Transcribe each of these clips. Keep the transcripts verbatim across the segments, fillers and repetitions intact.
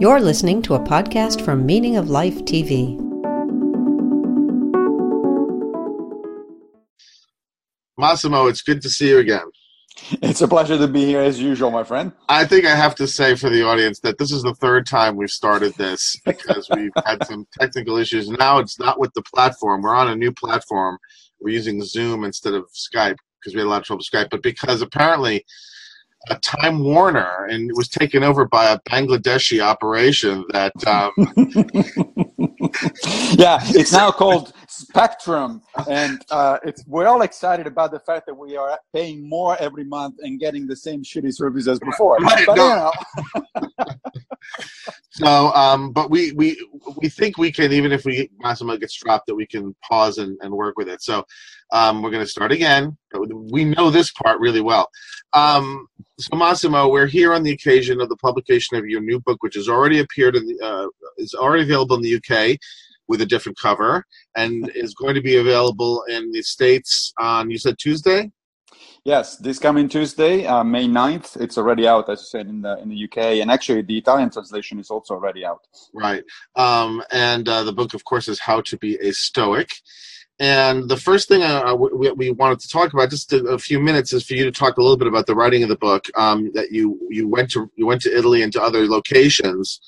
You're listening to a podcast from Meaning of Life T V. Massimo, it's good to see you again. It's a pleasure to be here as usual, my friend. I think I have to say for the audience that this is the third time we've started this because we've had some technical issues. Now it's not with the platform. We're on a new platform. We're using Zoom instead of Skype because we had a lot of trouble with Skype, but because apparently a Time Warner, and it was taken over by a Bangladeshi operation that... Um, yeah, it's now called Spectrum, and uh, it's, we're all excited about the fact that we are paying more every month and getting the same shitty service as before. Right, but, no. you know. so, um, but we, we we think we can, even if we Massimo gets dropped, that we can pause and, and work with it. So um, we're going to start again. We know this part really well. Um, so Massimo, we're here on the occasion of the publication of your new book, which has already appeared in the, uh, is already available in the U K with a different cover, and is going to be available in the States on, you said Tuesday? Yes, this coming Tuesday, uh, May ninth. It's already out, as you said, in the in the U K, and actually the Italian translation is also already out. Right, um, and uh, the book, of course, is How to Be a Stoic. And the first thing uh, we, we wanted to talk about, just a, a few minutes, is for you to talk a little bit about the writing of the book. Um, that you you went to you went to Italy and to other locations,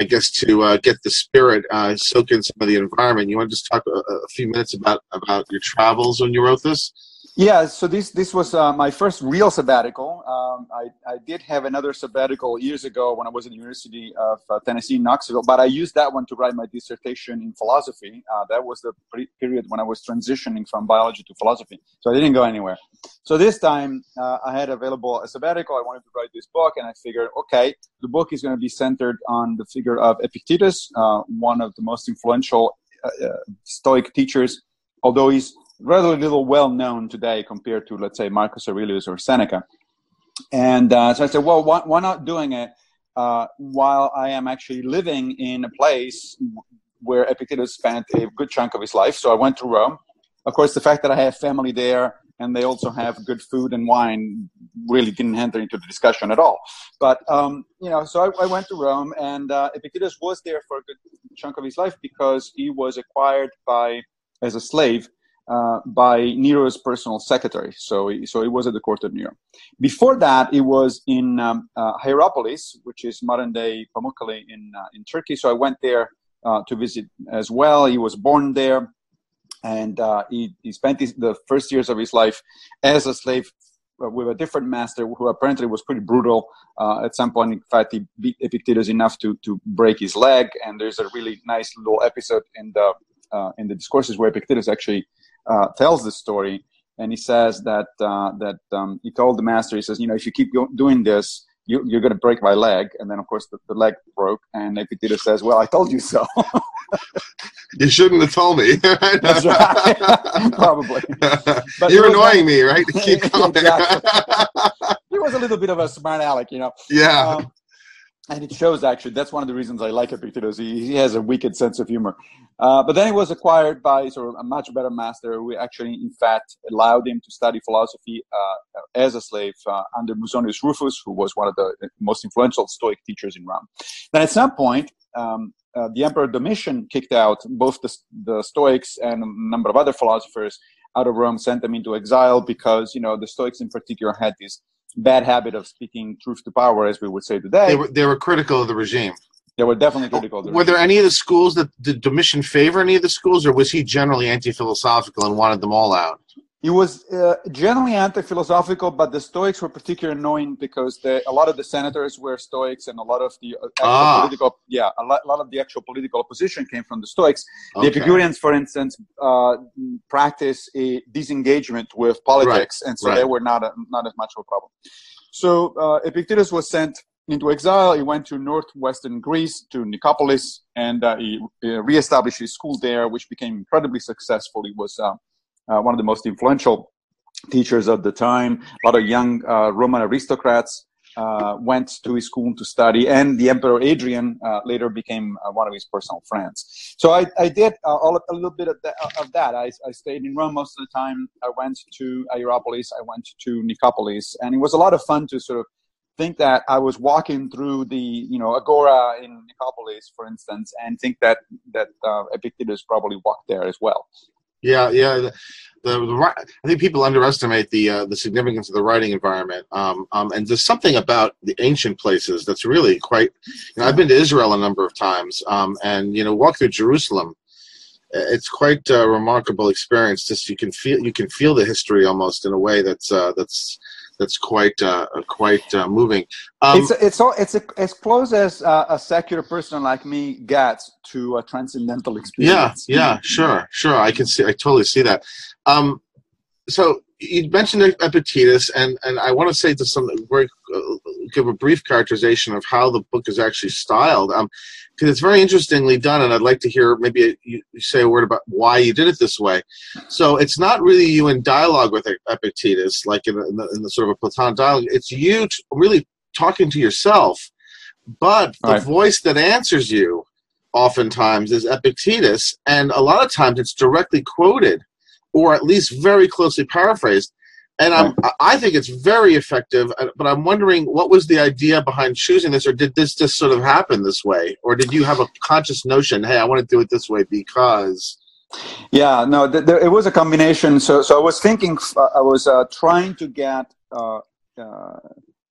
I guess, to uh, get the spirit, uh, soak in some of the environment. You want to just talk a, a few minutes about about your travels when you wrote this? Yeah, so this this was uh, my first real sabbatical. Um, I, I did have another sabbatical years ago when I was at the University of uh, Tennessee, Knoxville, but I used that one to write my dissertation in philosophy. Uh, that was the pre- period when I was transitioning from biology to philosophy, so I didn't go anywhere. So this time uh, I had available a sabbatical. I wanted to write this book, and I figured, okay, the book is going to be centered on the figure of Epictetus, uh, one of the most influential uh, uh, Stoic teachers, although he's rather little well-known today compared to, let's say, Marcus Aurelius or Seneca. And uh, so I said, well, why, why not doing it uh, while I am actually living in a place where Epictetus spent a good chunk of his life? So I went to Rome. Of course, the fact that I have family there and they also have good food and wine really didn't enter into the discussion at all. But, um, you know, so I, I went to Rome, and uh, Epictetus was there for a good chunk of his life because he was acquired by, as a slave, Uh, by Nero's personal secretary, so he, so he was at the court of Nero. Before that, he was in um, uh, Hierapolis, which is modern-day Pamukkale in uh, in Turkey. So I went there uh, to visit as well. He was born there, and uh, he, he spent his, the first years of his life as a slave with a different master who apparently was pretty brutal. Uh, at some point, in fact, he beat Epictetus enough to to break his leg. And there's a really nice little episode in the uh, in the discourses where Epictetus actually Uh, tells the story, and he says that uh, that um, he told the master, he says, you know, if you keep go- doing this, you, you're going to break my leg. And then, of course, the, the leg broke, and Epictetus says, well, I told you so. You shouldn't have told me. That's right. Probably. But you're annoying like, me, right? Keep calling. Exactly. He was a little bit of a smart aleck, you know. Yeah. Um, And it shows, actually. That's one of the reasons I like Epictetus. He, he has a wicked sense of humor. Uh, but then he was acquired by sort of a much better master who actually, in fact, allowed him to study philosophy uh, as a slave uh, under Musonius Rufus, who was one of the most influential Stoic teachers in Rome. Then at some point, um, uh, the Emperor Domitian kicked out both the, the Stoics and a number of other philosophers out of Rome, sent them into exile because, you know, the Stoics in particular had these bad habit of speaking truth to power, as we would say today. They were, they were critical of the regime. They were definitely critical of the regime. Were there any of the schools that did Domitian favor any of the schools, or was he generally anti-philosophical and wanted them all out? He was uh, generally anti-philosophical, but the Stoics were particularly annoying because they, a lot of the senators were Stoics, and a lot of the actual ah. political, yeah, a lot, a lot of the actual political opposition came from the Stoics. Okay. The Epicureans, for instance, uh, practice a disengagement with politics, right. and so right. they were not a, not as much of a problem. So uh, Epictetus was sent into exile. He went to northwestern Greece, to Nicopolis, and uh, he reestablished his school there, which became incredibly successful. He was Uh, Uh, one of the most influential teachers of the time. A lot of young uh, Roman aristocrats uh, went to his school to study, and the Emperor Adrian uh, later became uh, one of his personal friends. So I, I did uh, all of, a little bit of, the, of that. I, I stayed in Rome most of the time. I went to Hierapolis. I went to Nicopolis, and it was a lot of fun to sort of think that I was walking through the, you know, Agora in Nicopolis, for instance, and think that that uh, Epictetus probably walked there as well. Yeah, yeah. The, the, the, I think people underestimate the uh, the significance of the writing environment. Um, um, and there's something about the ancient places that's really quite. You know, I've been to Israel a number of times, um, and you know, walk through Jerusalem. It's quite a remarkable experience. Just you can feel you can feel the history almost in a way that's uh, that's that's quite uh, quite uh, moving. Um, it's a, it's all, it's a, as close as uh, a secular person like me gets to a transcendental experience. Yeah, yeah, sure, sure. I can see. I totally see that. Um, so you mentioned Epictetus, and and I want to say to some very uh, give a brief characterization of how the book is actually styled. Um, because it's very interestingly done, and I'd like to hear maybe you say a word about why you did it this way. So it's not really you in dialogue with Epictetus, like in, in, the, in the sort of a Platonic dialogue. It's you t- really talking to yourself, but the right. voice that answers you oftentimes is Epictetus, and a lot of times it's directly quoted, or at least very closely paraphrased. And I'm, I think it's very effective, but I'm wondering what was the idea behind choosing this, or did this just sort of happen this way? Or did you have a conscious notion, hey, I want to do it this way because... Yeah, no, th- th- it was a combination. So so I was thinking, uh, I was uh, trying to get, uh, uh,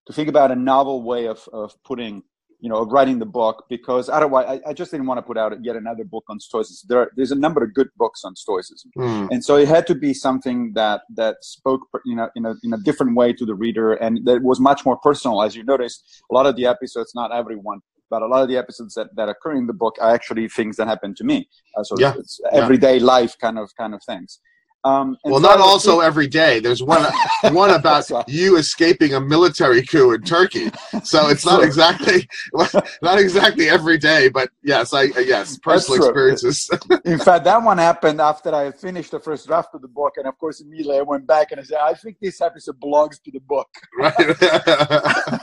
to think about a novel way of, of putting, you know, of writing the book, because otherwise I, I just didn't want to put out yet another book on Stoicism. There are, there's a number of good books on Stoicism. Mm. And so it had to be something that, that spoke, you know, in a, in a different way to the reader, and that was much more personal. As you notice, a lot of the episodes, not everyone, but a lot of the episodes that, that occur in the book are actually things that happened to me. Uh, so yeah. it's, it's everyday yeah. life kind of, kind of things. Um, well, not also every day. There's one one about you escaping a military coup in Turkey. So it's not exactly not exactly every day, but yes, I yes, personal experiences. In fact, that one happened after I finished the first draft of the book, and of course, immediately I went back and I said, I think this episode belongs to the book. Right.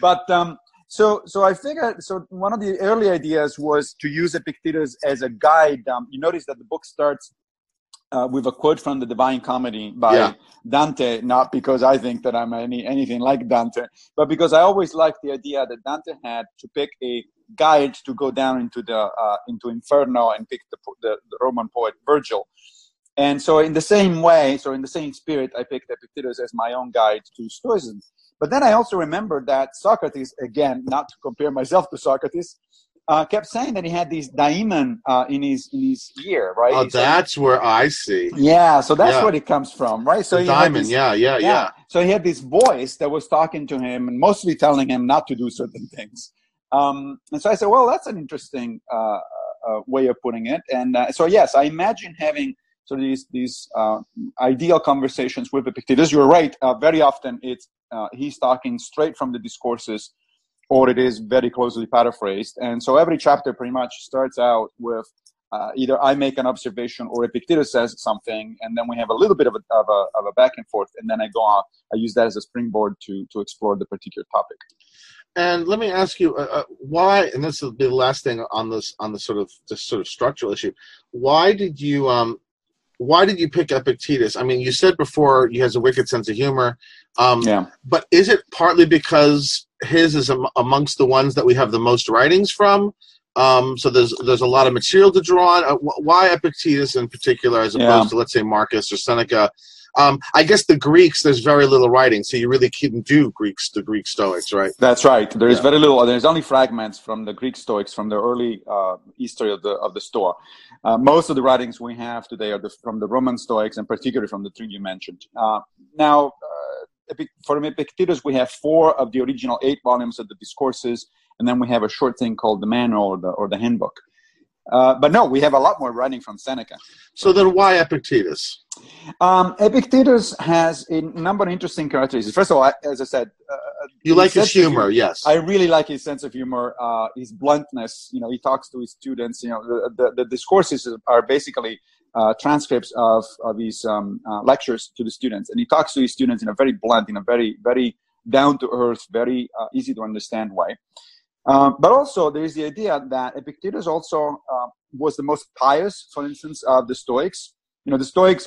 But um, so so I figured. So one of the early ideas was to use Epictetus as a guide. Um, you notice that the book starts. Uh, with a quote from the Divine Comedy by yeah. Dante, not because I think that I'm any anything like Dante, but because I always liked the idea that Dante had to pick a guide to go down into the uh, into Inferno and pick the, the the Roman poet Virgil. And so in the same way, so in the same spirit, I picked Epictetus as my own guide to Stoicism. But then I also remembered that Socrates, again, not to compare myself to Socrates, Uh, kept saying that he had these daimon uh, in his in his ear, right? Oh, He's that's like, where I see. Yeah, so that's yeah. where it comes from, right? So the he daimon, had this, yeah, yeah, yeah, yeah. So he had this voice that was talking to him and mostly telling him not to do certain things. Um, and so I said, well, that's an interesting uh, uh, way of putting it. And uh, so, yes, I imagine having sort of these, these uh, ideal conversations with Epictetus. You're right. Uh, very often it's uh, he's talking straight from the discourses, or it is very closely paraphrased. And so every chapter pretty much starts out with uh, either I make an observation or Epictetus says something, and then we have a little bit of a, of a, of a back and forth, and then I go on. I use that as a springboard to, to explore the particular topic. And let me ask you uh, why, and this will be the last thing on this on the sort of this sort of structural issue. Why did you um, why did you pick Epictetus? I mean, you said before he has a wicked sense of humor, um, yeah. but is it partly because his is am- amongst the ones that we have the most writings from, um, so there's there's a lot of material to draw on. Uh, wh- why Epictetus in particular, as opposed yeah. to let's say Marcus or Seneca? Um, I guess the Greeks, there's very little writing, so you really couldn't do Greeks, the Greek Stoics, right? That's right. There is yeah. very little. There's only fragments from the Greek Stoics from the early uh, history of the of the Stoa. Uh, most of the writings we have today are the, from the Roman Stoics, and particularly from the three you mentioned. Uh, now. Uh, For Epictetus, we have four of the original eight volumes of the discourses, and then we have a short thing called the manual or the, or the handbook. Uh, but no, we have a lot more writing from Seneca. So then why Epictetus? Um, Epictetus has a number of interesting characteristics. First of all, I, as I said... Uh, you like his humor, humor, yes. I really like his sense of humor, uh, his bluntness. You know, he talks to his students. You know, the, the, the discourses are basically... Uh, transcripts of, of his um, uh, lectures to the students. And he talks to his students in a very blunt, in a very, very down-to-earth, very uh, easy-to-understand way. Um, but also, there is the idea that Epictetus also uh, was the most pious, for instance, of the Stoics. You know, the Stoics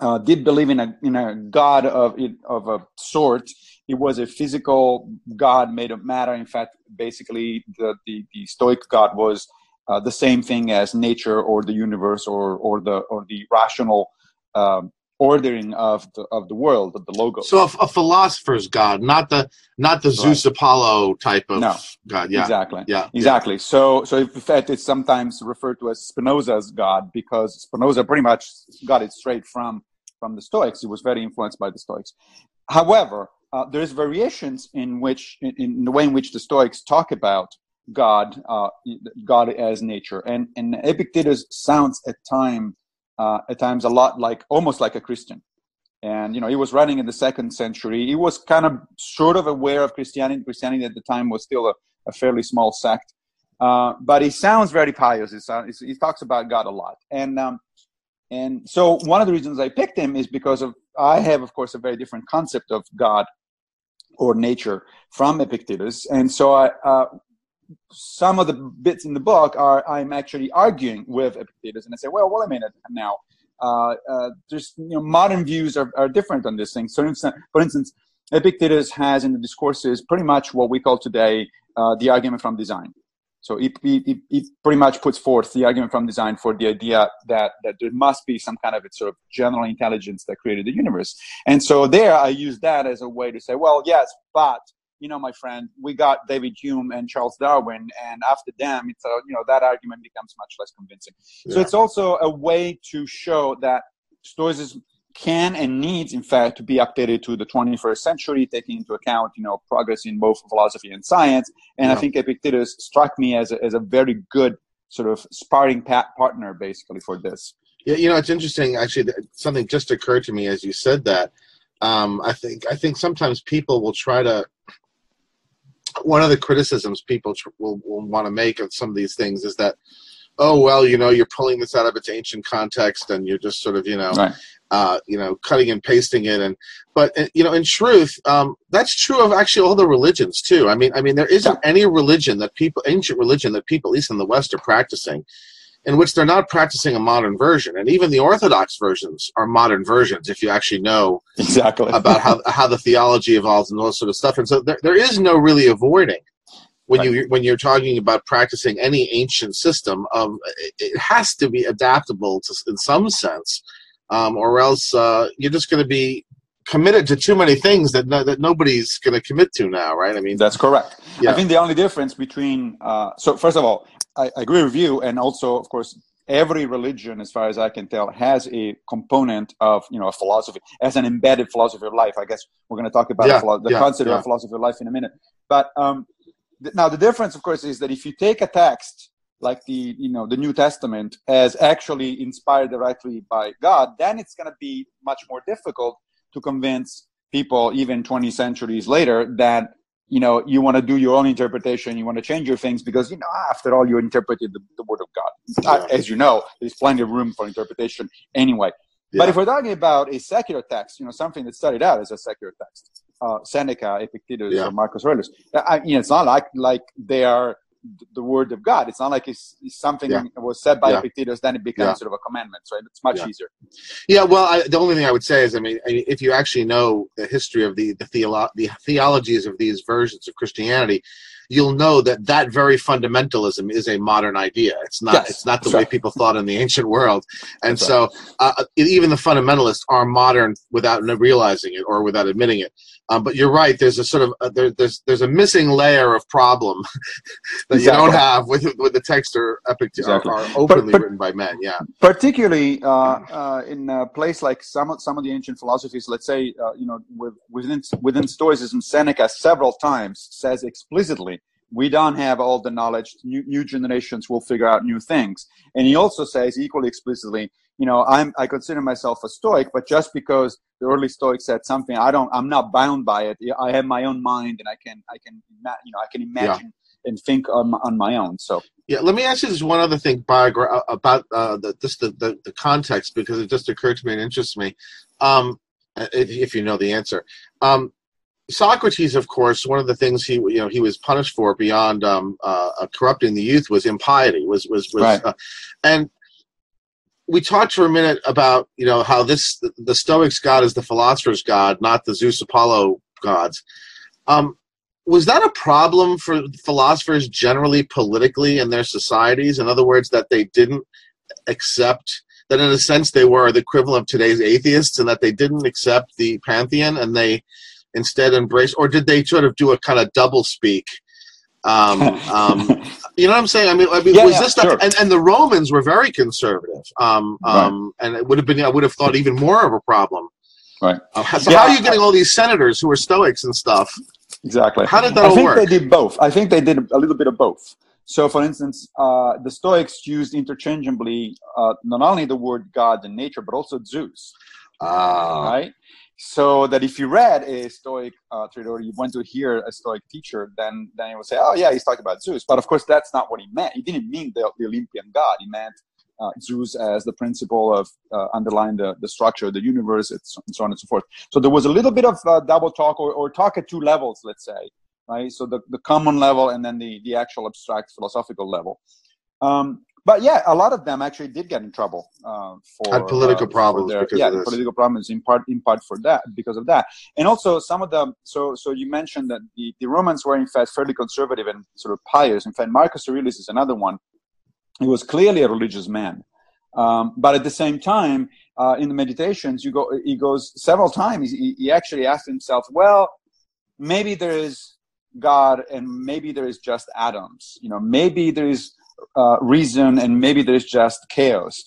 uh, did believe in a in a god of of a sort. It was a physical god made of matter. In fact, basically, the the, the Stoic god was uh, the same thing as nature or the universe or or the or the rational um, ordering of the of the world, of the logos. So a, a philosopher's god, not the not the right. Zeus Apollo type of no. god. Yeah, exactly. Yeah, exactly. So so in fact, it's sometimes referred to as Spinoza's god, because Spinoza pretty much got it straight from from the Stoics. He was very influenced by the Stoics. However, Uh, there's variations in which, in, in the way in which the Stoics talk about God, uh, God as nature, and and Epictetus sounds at time, uh, at times a lot like, almost like a Christian, and you know he was writing in the second century. He was kind of sort of aware of Christianity. Christianity at the time was still a, a fairly small sect, uh, but he sounds very pious. He sounds, he talks about God a lot, and um, and so one of the reasons I picked him is because of I have, of course, a very different concept of God or nature from Epictetus, and so I, uh, some of the bits in the book are I'm actually arguing with Epictetus, and I say, well, wait a minute now. Uh, uh, there's you know modern views are, are different on this thing. So, for instance, Epictetus has in the discourses pretty much what we call today uh, the argument from design. So he, he, he pretty much puts forth the argument from design for the idea that, that there must be some kind of sort of general intelligence that created the universe. And so there I use that as a way to say, well, yes, but, you know, my friend, we got David Hume and Charles Darwin, and after them, it's a, you know, that argument becomes much less convincing. Yeah. So it's also a way to show that Stoicism can and needs, in fact, to be updated to the twenty-first century, taking into account, you know, progress in both philosophy and science. And yeah. I think Epictetus struck me as a, as a very good sort of sparring pa- partner, basically, for this. Yeah, you know, it's interesting. Actually, something just occurred to me as you said that. Um, I think I think sometimes people will try to. One of the criticisms people tr- will, will want to make of some of these things is that, oh well, you know, you're pulling this out of its ancient context, and you're just sort of, you know. Right. Uh, you know, cutting and pasting it, and but uh, you know, in truth, um, that's true of actually all the religions too. I mean, I mean, there isn't any religion that people, ancient religion that people, at least in the West, are practicing, in which they're not practicing a modern version. And even the Orthodox versions are modern versions, if you actually know exactly about how how the theology evolves and all that sort of stuff. And so there there is no really avoiding when right. you when you're talking about practicing any ancient system. Of it, it has to be adaptable to, in some sense. Um, or else uh, you're just going to be committed to too many things that no, that nobody's going to commit to now, right? I mean, that's correct. Yeah. I think the only difference between uh, so first of all, I, I agree with you, and also, of course, every religion, as far as I can tell, has a component of you know a philosophy, as an embedded philosophy of life. I guess we're going to talk about yeah, philo- the yeah, concept yeah. of philosophy of life in a minute. But um, th- now the difference, of course, is that if you take a text. Like the you know the New Testament as actually inspired directly by God, then it's going to be much more difficult to convince people even twenty centuries later that you know you want to do your own interpretation, you want to change your things because you know after all you interpreted the, the word of God. Yeah. As you know, there's plenty of room for interpretation anyway. Yeah. But if we're talking about a secular text, you know something that's studied out as a secular text, uh, Seneca, Epictetus, yeah. or Marcus Aurelius, I, you know it's not like like they are. The word of God. It's not like it's something yeah. that was said by yeah. Epictetus, then it becomes yeah. sort of a commandment. So it's much yeah. easier. Yeah, well, I, the only thing I would say is, I mean, if you actually know the history of the the, theolo- the theologies of these versions of Christianity, you'll know that that very fundamentalism is a modern idea. It's not yes. It's not the That's way right. people thought in the ancient world. And That's so right. uh, even the fundamentalists are modern without realizing it or without admitting it. Um, but you're right. There's a sort of uh, there, there's there's a missing layer of problem that exactly. you don't have with with the text or epic exactly. are, are openly per, per, written by men. Yeah, particularly uh, uh, in a place like some of, some of the ancient philosophies. Let's say uh, you know with, within within Stoicism, Seneca several times says explicitly. We don't have all the knowledge. New, new generations will figure out new things. And he also says equally explicitly, you know, I'm, I consider myself a Stoic, but just because the early Stoics said something, I don't, I'm not bound by it. I have my own mind and I can, I can, you know, I can imagine yeah. and think on, on my own. So, yeah, let me ask you this one other thing biogra- about uh, the, just the, the, the context, because it just occurred to me and interests me. Um, if, if you know the answer, um, Socrates, of course, one of the things he you know he was punished for beyond um, uh, corrupting the youth was impiety, was was was, right. uh, and we talked for a minute about, you know, how this, the, the Stoics' God is the philosopher's God, not the Zeus Apollo gods. Um, was that a problem for philosophers generally politically in their societies? In other words, that they didn't accept, that in a sense they were the equivalent of today's atheists, and that they didn't accept the pantheon and they instead embraced, or did they sort of do a kind of double speak? Um, um, you know what I'm saying? I mean, I mean yeah, was yeah, this stuff, sure. and, and the Romans were very conservative, um, um, right. and it would have been, I would have thought, even more of a problem. Right. Uh, so yeah. How are you getting all these senators who are Stoics and stuff? Exactly. How did that I all think work? They did both. I think they did a little bit of both. So, for instance, uh, the Stoics used interchangeably uh, not only the word God and nature, but also Zeus. Ah. Right? So that if you read a Stoic uh, treatise, or you went to hear a Stoic teacher, then then you would say, oh, yeah, he's talking about Zeus. But, of course, that's not what he meant. He didn't mean the, the Olympian God. He meant uh, Zeus as the principle of uh, underlying the, the structure of the universe, and so on and so forth. So there was a little bit of uh, double talk, or, or talk at two levels, let's say. Right? So the, the common level, and then the, the actual abstract philosophical level. Um, but yeah, a lot of them actually did get in trouble uh, for Had political uh, problems. For their, because yeah, of this. Political problems in part in part for that because of that, and also some of them. So so you mentioned that the, the Romans were in fact fairly conservative and sort of pious. In fact, Marcus Aurelius is another one. He was clearly a religious man, um, but at the same time, uh, in the Meditations, you go he goes several times. He, he actually asked himself, well, maybe there is God, and maybe there is just atoms, you know, maybe there is uh, reason, and maybe there's just chaos.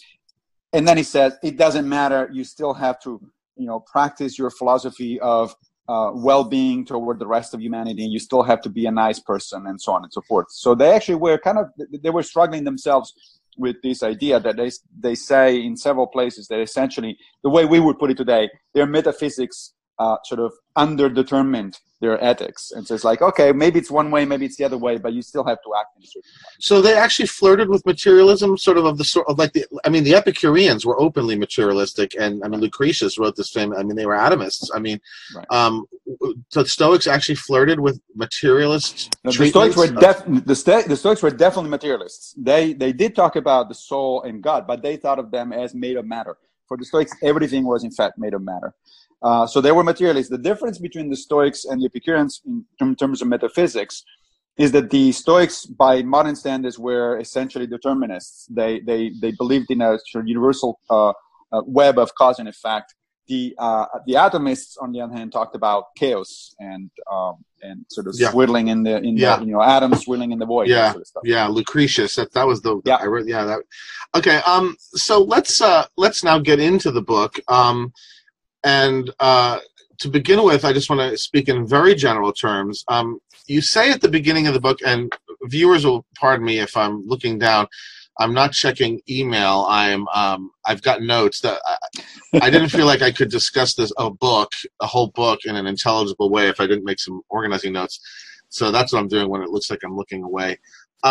And then he says, it doesn't matter. You still have to, you know, practice your philosophy of uh, well-being toward the rest of humanity. And you still have to be a nice person, and so on and so forth. So they actually were kind of, they were struggling themselves with this idea that they, they say in several places that essentially, the way we would put it today, their metaphysics Uh, sort of underdetermined their ethics. And so it's like, okay, maybe it's one way, maybe it's the other way, but you still have to act in a certain way. So they actually flirted with materialism, sort of of the sort of like the, I mean, the Epicureans were openly materialistic, and I mean, Lucretius wrote this famous, I mean, they were atomists. I mean, right. um, so the Stoics actually flirted with materialist no, the Stoics were def- the, Sto- the Stoics were definitely materialists. They, they did talk about the soul and God, but they thought of them as made of matter. For the Stoics, everything was in fact made of matter. Uh, so they were materialists. The difference between the Stoics and the Epicureans in, in terms of metaphysics is that the Stoics, by modern standards, were essentially determinists. They they they believed in a universal uh, uh, web of cause and effect. The uh, the atomists, on the other hand, talked about chaos and um, and sort of yeah. swirling in the in yeah. the, you know, atoms swirling in the void. Yeah, that sort of stuff. yeah. Lucretius. That that was the yeah. I read, yeah that, okay. Um. So let's uh let's now get into the book. Um. And uh, to begin with, I just want to speak in very general terms. Um, you say at the beginning of the book, and viewers will pardon me if I'm looking down. I'm not checking email. I'm um, I've got notes that I, I didn't feel like I could discuss this a book, a whole book, in an intelligible way if I didn't make some organizing notes. So that's what I'm doing when it looks like I'm looking away.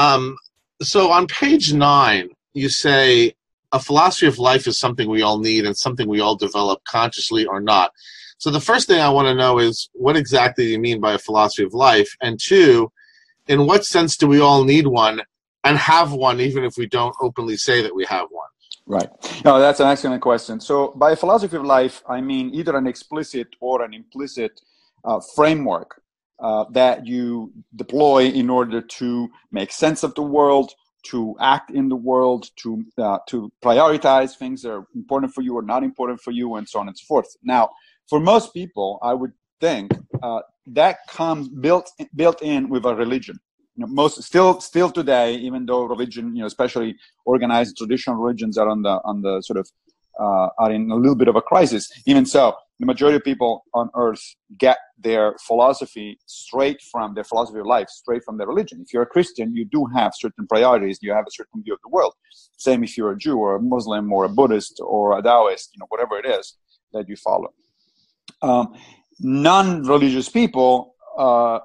Um, so on page nine, you say, a philosophy of life is something we all need and something we all develop, consciously or not. So the first thing I want to know is, what exactly do you mean by a philosophy of life? And two, in what sense do we all need one and have one, even if we don't openly say that we have one? Right. No, that's an excellent question. So by a philosophy of life, I mean either an explicit or an implicit uh, framework uh, that you deploy in order to make sense of the world, to act in the world, to uh, to prioritize things that are important for you or not important for you, and so on and so forth. Now, for most people, I would think uh, that comes built built in with a religion. You know, most still still today, even though religion, you know, especially organized traditional religions, are on the on the sort of uh, are in a little bit of a crisis. Even so, the majority of people on Earth get their philosophy straight from their philosophy of life, straight from their religion. If you're a Christian, you do have certain priorities. You have a certain view of the world. Same if you're a Jew or a Muslim or a Buddhist or a Taoist, you know, whatever it is that you follow. Um, non-religious people, uh,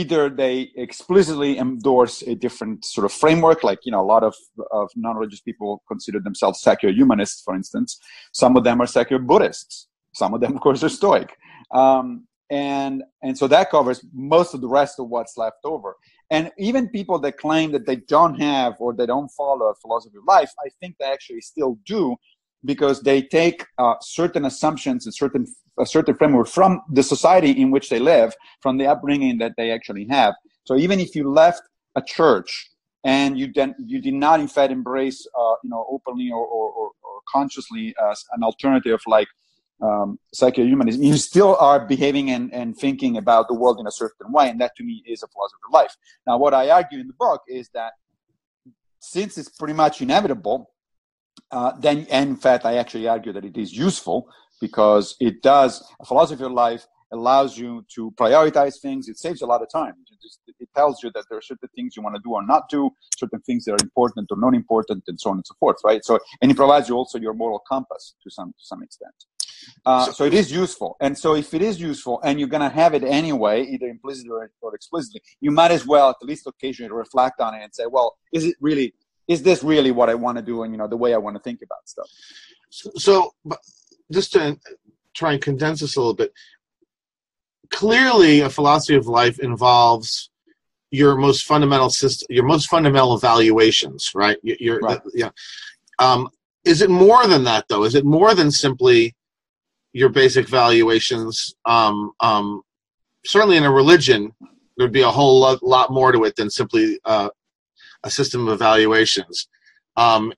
either they explicitly endorse a different sort of framework, like, you know, a lot of, of non-religious people consider themselves secular humanists, for instance. Some of them are secular Buddhists. Some of them, of course, are Stoic. Um, and and so that covers most of the rest of what's left over. And even people that claim that they don't have or they don't follow a philosophy of life, I think they actually still do, because they take uh, certain assumptions and certain a certain framework from the society in which they live, from the upbringing that they actually have. So even if you left a church and you did, you did not in fact embrace, uh, you know, openly or, or, or, or consciously uh, an alternative like um, psychohumanism, you still are behaving and, and thinking about the world in a certain way. And that to me is a philosophy of life. Now, what I argue in the book is that since it's pretty much inevitable, uh, then and in fact, I actually argue that it is useful, because it does, a philosophy of life allows you to prioritize things. It saves a lot of time. It, just, it tells you that there are certain things you want to do or not do, certain things that are important or not important, and so on and so forth, right? So, and it provides you also your moral compass to some to some extent. Uh, so it is useful. And so if it is useful and you're going to have it anyway, either implicitly or, or explicitly, you might as well at least occasionally reflect on it and say, well, is it really, is this really what I want to do? And, you know, the way I want to think about stuff. So, so but just to try and condense this a little bit, clearly a philosophy of life involves your most fundamental system, your most fundamental evaluations, right? Your, your, right. The, yeah. Um, is it more than that, though? Is it more than simply your basic valuations? Um, um, certainly in a religion, there'd be a whole lot, lot more to it than simply uh, a system of evaluations. Um,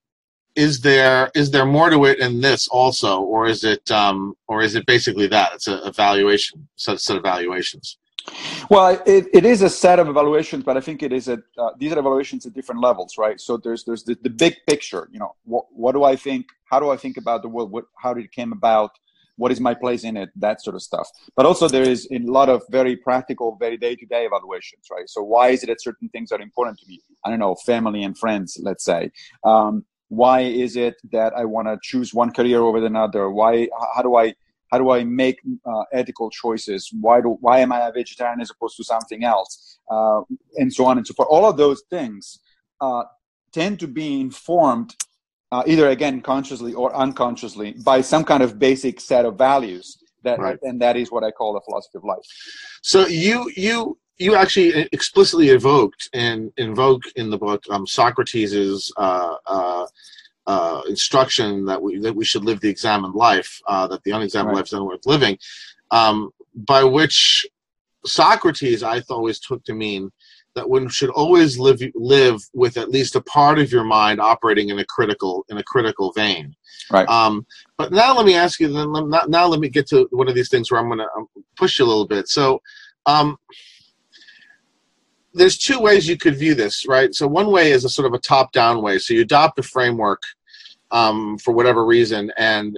Is there is there more to it in this also, or is it um, or is it basically that it's a evaluation set set of evaluations? Well, it, it is a set of evaluations, but I think it is a uh, these are evaluations at different levels, right? So there's there's the, the big picture, you know, what what do I think? How do I think about the world? What, how did it came about? What is my place in it? That sort of stuff. But also there is a lot of very practical, very day-to-day evaluations, right? So why is it that certain things are important to me? I don't know, family and friends, let's say. Um, Why is it that I want to choose one career over another? Why? How do I? How do I make uh, ethical choices? Why do? Why am I a vegetarian as opposed to something else? Uh, and so on and so forth. All of those things uh, tend to be informed, uh, either again consciously or unconsciously, by some kind of basic set of values. That right. And that is what I call the philosophy of life. So you you. You actually explicitly evoked and invoke in the book um, Socrates' uh, uh, uh, instruction that we that we should live the examined life, uh, that the unexamined right. life is not worth living, um, by which Socrates I always took to mean that one should always live live with at least a part of your mind operating in a critical in a critical vein. Right. Um, but now let me ask you. Then now, now let me get to one of these things where I'm going to um, push you a little bit. So. Um, There's two ways you could view this, right? So one way is a sort of a top-down way. So you adopt a framework um, for whatever reason, and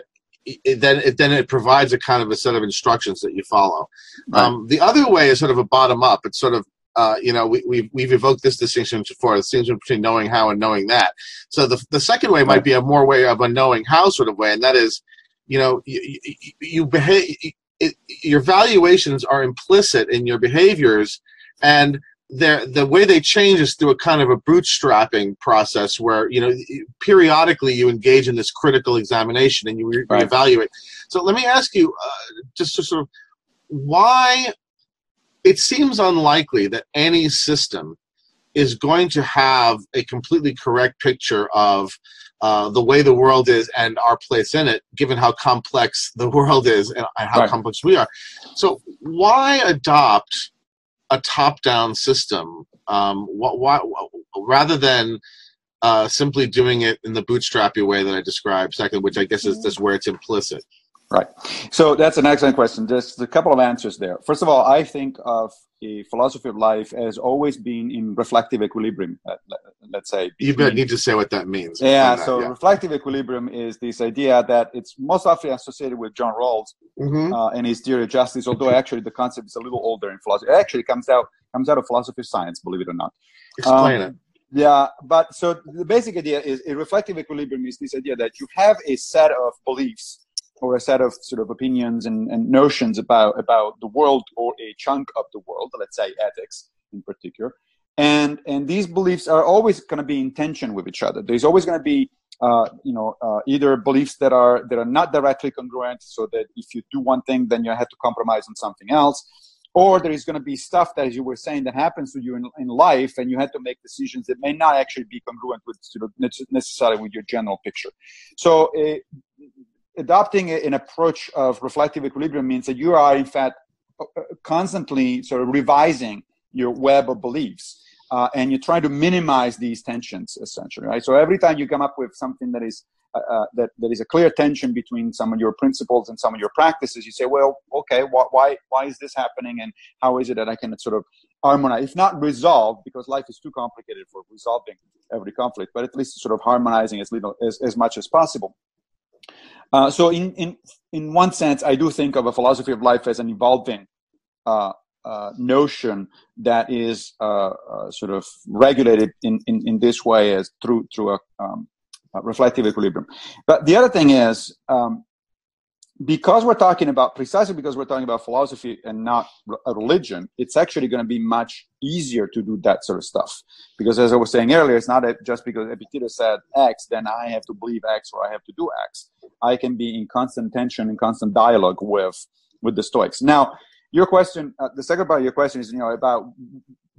it, then it then it provides a kind of a set of instructions that you follow. Right. Um, the other way is sort of a bottom-up. It's sort of, uh, you know, we, we've, we've evoked this distinction before, the distinction between knowing how and knowing that. So the the second way might be a more way of a knowing how sort of way, and that is, you know, you, you, you behave, it, your valuations are implicit in your behaviors, and They're, the way they change is through a kind of a bootstrapping process where, you know, periodically you engage in this critical examination and you re- right. reevaluate. So let me ask you uh, just to sort of why it seems unlikely that any system is going to have a completely correct picture of uh, the way the world is and our place in it, given how complex the world is and, and how right. complex we are. So why adopt a top-down system, um, what, what, rather than uh, simply doing it in the bootstrappy way that I described, second, which I guess is just where it's implicit. Right. So that's an excellent question. There's a couple of answers there. First of all, I think of a philosophy of life as always being in reflective equilibrium, uh, let's say. You need to say what that means. Yeah, that, so yeah. Reflective equilibrium is this idea that it's most often associated with John Rawls mm-hmm. uh, and his theory of justice, although actually the concept is a little older in philosophy. It actually comes out comes out of philosophy of science, believe it or not. Explain um, it. Yeah, but so the basic idea is a reflective equilibrium is this idea that you have a set of beliefs or a set of sort of opinions and, and notions about, about the world or a chunk of the world, let's say ethics in particular. And and these beliefs are always going to be in tension with each other. There's always going to be, uh, you know, uh, either beliefs that are that are not directly congruent, so that if you do one thing, then you have to compromise on something else. Or there is going to be stuff that, as you were saying, that happens to you in, in life, and you have to make decisions that may not actually be congruent with sort of necessarily with your general picture. So uh, adopting an approach of reflective equilibrium means that you are, in fact, constantly sort of revising your web of beliefs. Uh, and you're trying to minimize these tensions, essentially, right? So every time you come up with something that is uh, that that is a clear tension between some of your principles and some of your practices, you say, well, okay, wh- why why is this happening, and how is it that I can sort of harmonize, if not resolve, because life is too complicated for resolving every conflict, but at least sort of harmonizing as little as, as much as possible. Uh, so, in in in one sense, I do think of a philosophy of life as an evolving Uh, Uh, notion that is uh, uh, sort of regulated in, in, in this way as through through a, um, a reflective equilibrium. But the other thing is, um, because we're talking about, precisely because we're talking about philosophy and not a religion, it's actually going to be much easier to do that sort of stuff. Because as I was saying earlier, it's not that just because Epictetus said X, then I have to believe X or I have to do X. I can be in constant tension and constant dialogue with with the Stoics. Now, your question, uh, the second part of your question is, you know, about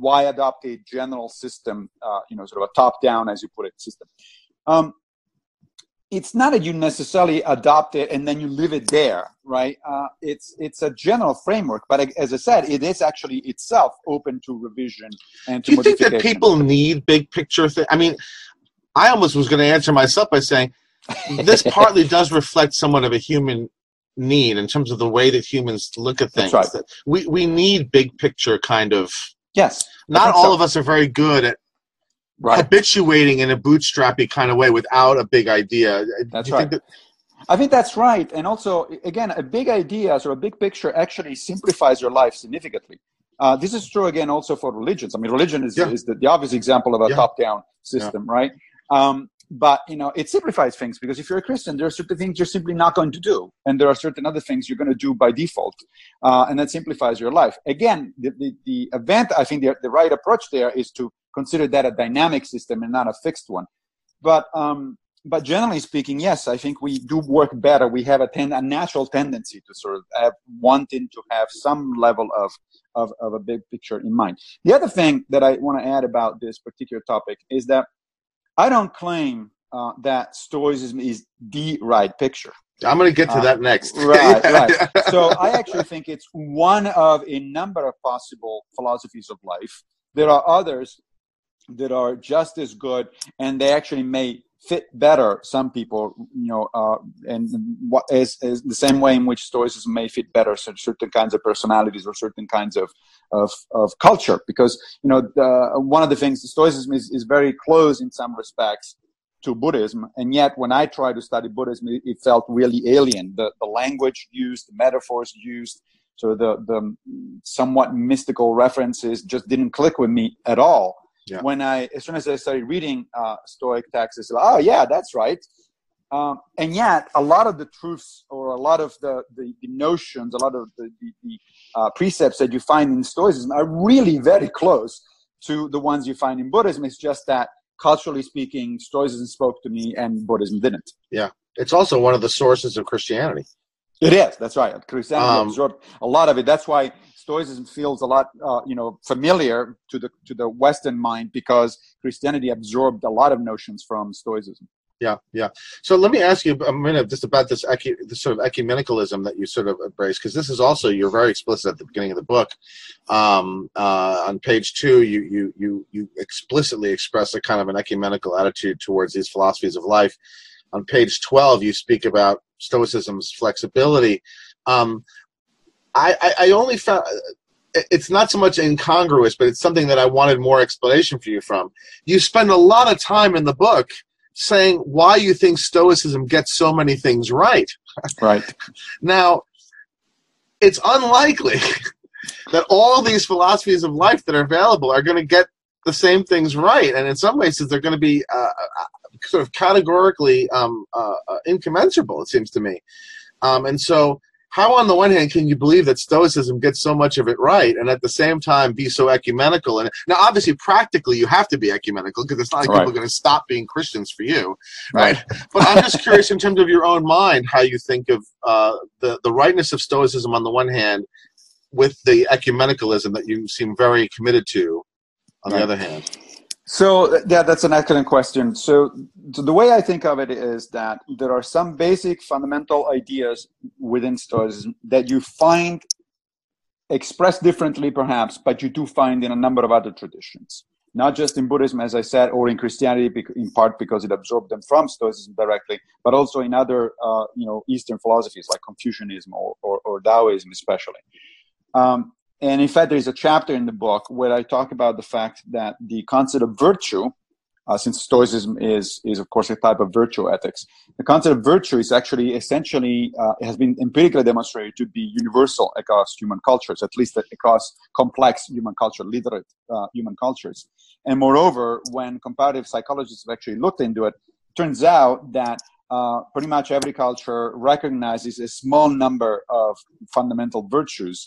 why adopt a general system, uh, you know, sort of a top-down, as you put it, system. Um, it's not that you necessarily adopt it and then you leave it there, right? Uh, it's it's a general framework, but as I said, it is actually itself open to revision and to modification. Do you think that people need big picture things? I mean, I almost was going to answer myself by saying this partly does reflect somewhat of a human need in terms of the way that humans look at things. That's right. We we need big picture kind of. Yes. Not all so. of us are very good at right. habituating in a bootstrappy kind of way without a big idea. That's you right. Think that- I think that's right. And also, again, a big idea or a big picture actually simplifies your life significantly. Uh, this is true, again, also for religions. I mean, religion is, yeah. is the, the obvious example of a yeah. top-down system, yeah. right? Um, But, you know, it simplifies things because if you're a Christian, there are certain things you're simply not going to do. And there are certain other things you're going to do by default. Uh, and that simplifies your life. Again, the, the, the event, I think the, the right approach there is to consider that a dynamic system and not a fixed one. But um, but generally speaking, yes, I think we do work better. We have a, ten, a natural tendency to sort of have, wanting to have some level of, of, of a big picture in mind. The other thing that I want to add about this particular topic is that I don't claim uh, that Stoicism is the right picture. I'm going to get to uh, that next. Right, right. So I actually think it's one of a number of possible philosophies of life. There are others that are just as good, and they actually may fit better. Some people, you know, uh, and what is, is the same way in which Stoicism may fit better certain kinds of personalities or certain kinds of of, of culture. Because you know, the, one of the things Stoicism is, is very close in some respects to Buddhism, and yet when I tried to study Buddhism, it, it felt really alien. The the language used, the metaphors used, so the the somewhat mystical references just didn't click with me at all. Yeah. When I, as soon as I started reading uh, Stoic texts, I said, oh yeah, that's right. Um, and yet a lot of the truths or a lot of the, the, the notions, a lot of the, the, the uh, precepts that you find in Stoicism are really very close to the ones you find in Buddhism. It's just that culturally speaking, Stoicism spoke to me and Buddhism didn't. Yeah. It's also one of the sources of Christianity. It is. That's right. Christianity um, absorbed a lot of it. That's why Stoicism feels a lot, uh, you know, familiar to the to the Western mind because Christianity absorbed a lot of notions from Stoicism. Yeah, yeah. So let me ask you a minute just about this, ecu- this sort of ecumenicalism that you sort of embrace, because this is also, you're very explicit at the beginning of the book. Um, uh, on page two, you you you you explicitly express a kind of an ecumenical attitude towards these philosophies of life. On page twelve, you speak about Stoicism's flexibility. Um, I, I only found it's not so much incongruous, but it's something that I wanted more explanation for you from. You spend a lot of time in the book saying why you think Stoicism gets so many things right. Right. Now, it's unlikely that all these philosophies of life that are available are going to get the same things right. And in some ways, they're going to be uh, sort of categorically um, uh, incommensurable, it seems to me. Um, and so... how, on the one hand, can you believe that Stoicism gets so much of it right and at the same time be so ecumenical? And now, obviously, practically, you have to be ecumenical because it's not like right. people are going to stop being Christians for you, right? right. But I'm just curious in terms of your own mind how you think of uh, the, the rightness of Stoicism on the one hand with the ecumenicalism that you seem very committed to on right. the other hand. So yeah, that's an excellent question. So, so the way I think of it is that there are some basic fundamental ideas within Stoicism that you find expressed differently perhaps, but you do find in a number of other traditions, not just in Buddhism, as I said, or in Christianity, in part because it absorbed them from Stoicism directly, but also in other uh, you know, Eastern philosophies like Confucianism or, or, or Taoism especially. Um, And in fact, there's a chapter in the book where I talk about the fact that the concept of virtue, uh, since Stoicism is, is of course a type of virtue ethics, the concept of virtue is actually essentially, uh, has been empirically demonstrated to be universal across human cultures, at least across complex human culture, literate uh, human cultures. And moreover, when comparative psychologists have actually looked into it, it turns out that uh, pretty much every culture recognizes a small number of fundamental virtues.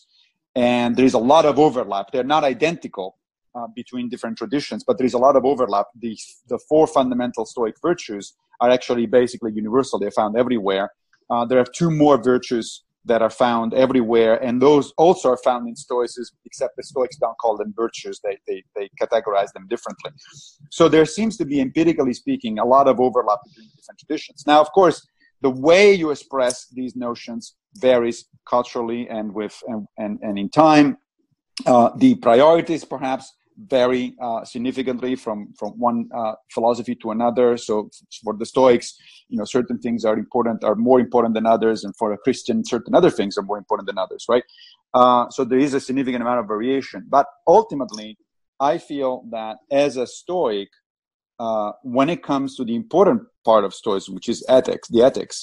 And there is a lot of overlap. They're not identical uh, between different traditions, but there is a lot of overlap. The, the four fundamental Stoic virtues are actually basically universal. They're found everywhere. Uh, there are two more virtues that are found everywhere, and those also are found in Stoicism, except the Stoics don't call them virtues. They, they, they categorize them differently. So there seems to be, empirically speaking, a lot of overlap between different traditions. Now, of course, the way you express these notions varies culturally and with and, and, and in time. Uh, the priorities perhaps vary uh, significantly from, from one uh, philosophy to another. So for the Stoics, you know, certain things are important, are more important than others, and for a Christian, certain other things are more important than others, right? Uh, so there is a significant amount of variation. But ultimately, I feel that as a Stoic, Uh, when it comes to the important part of Stoicism, which is ethics, the ethics,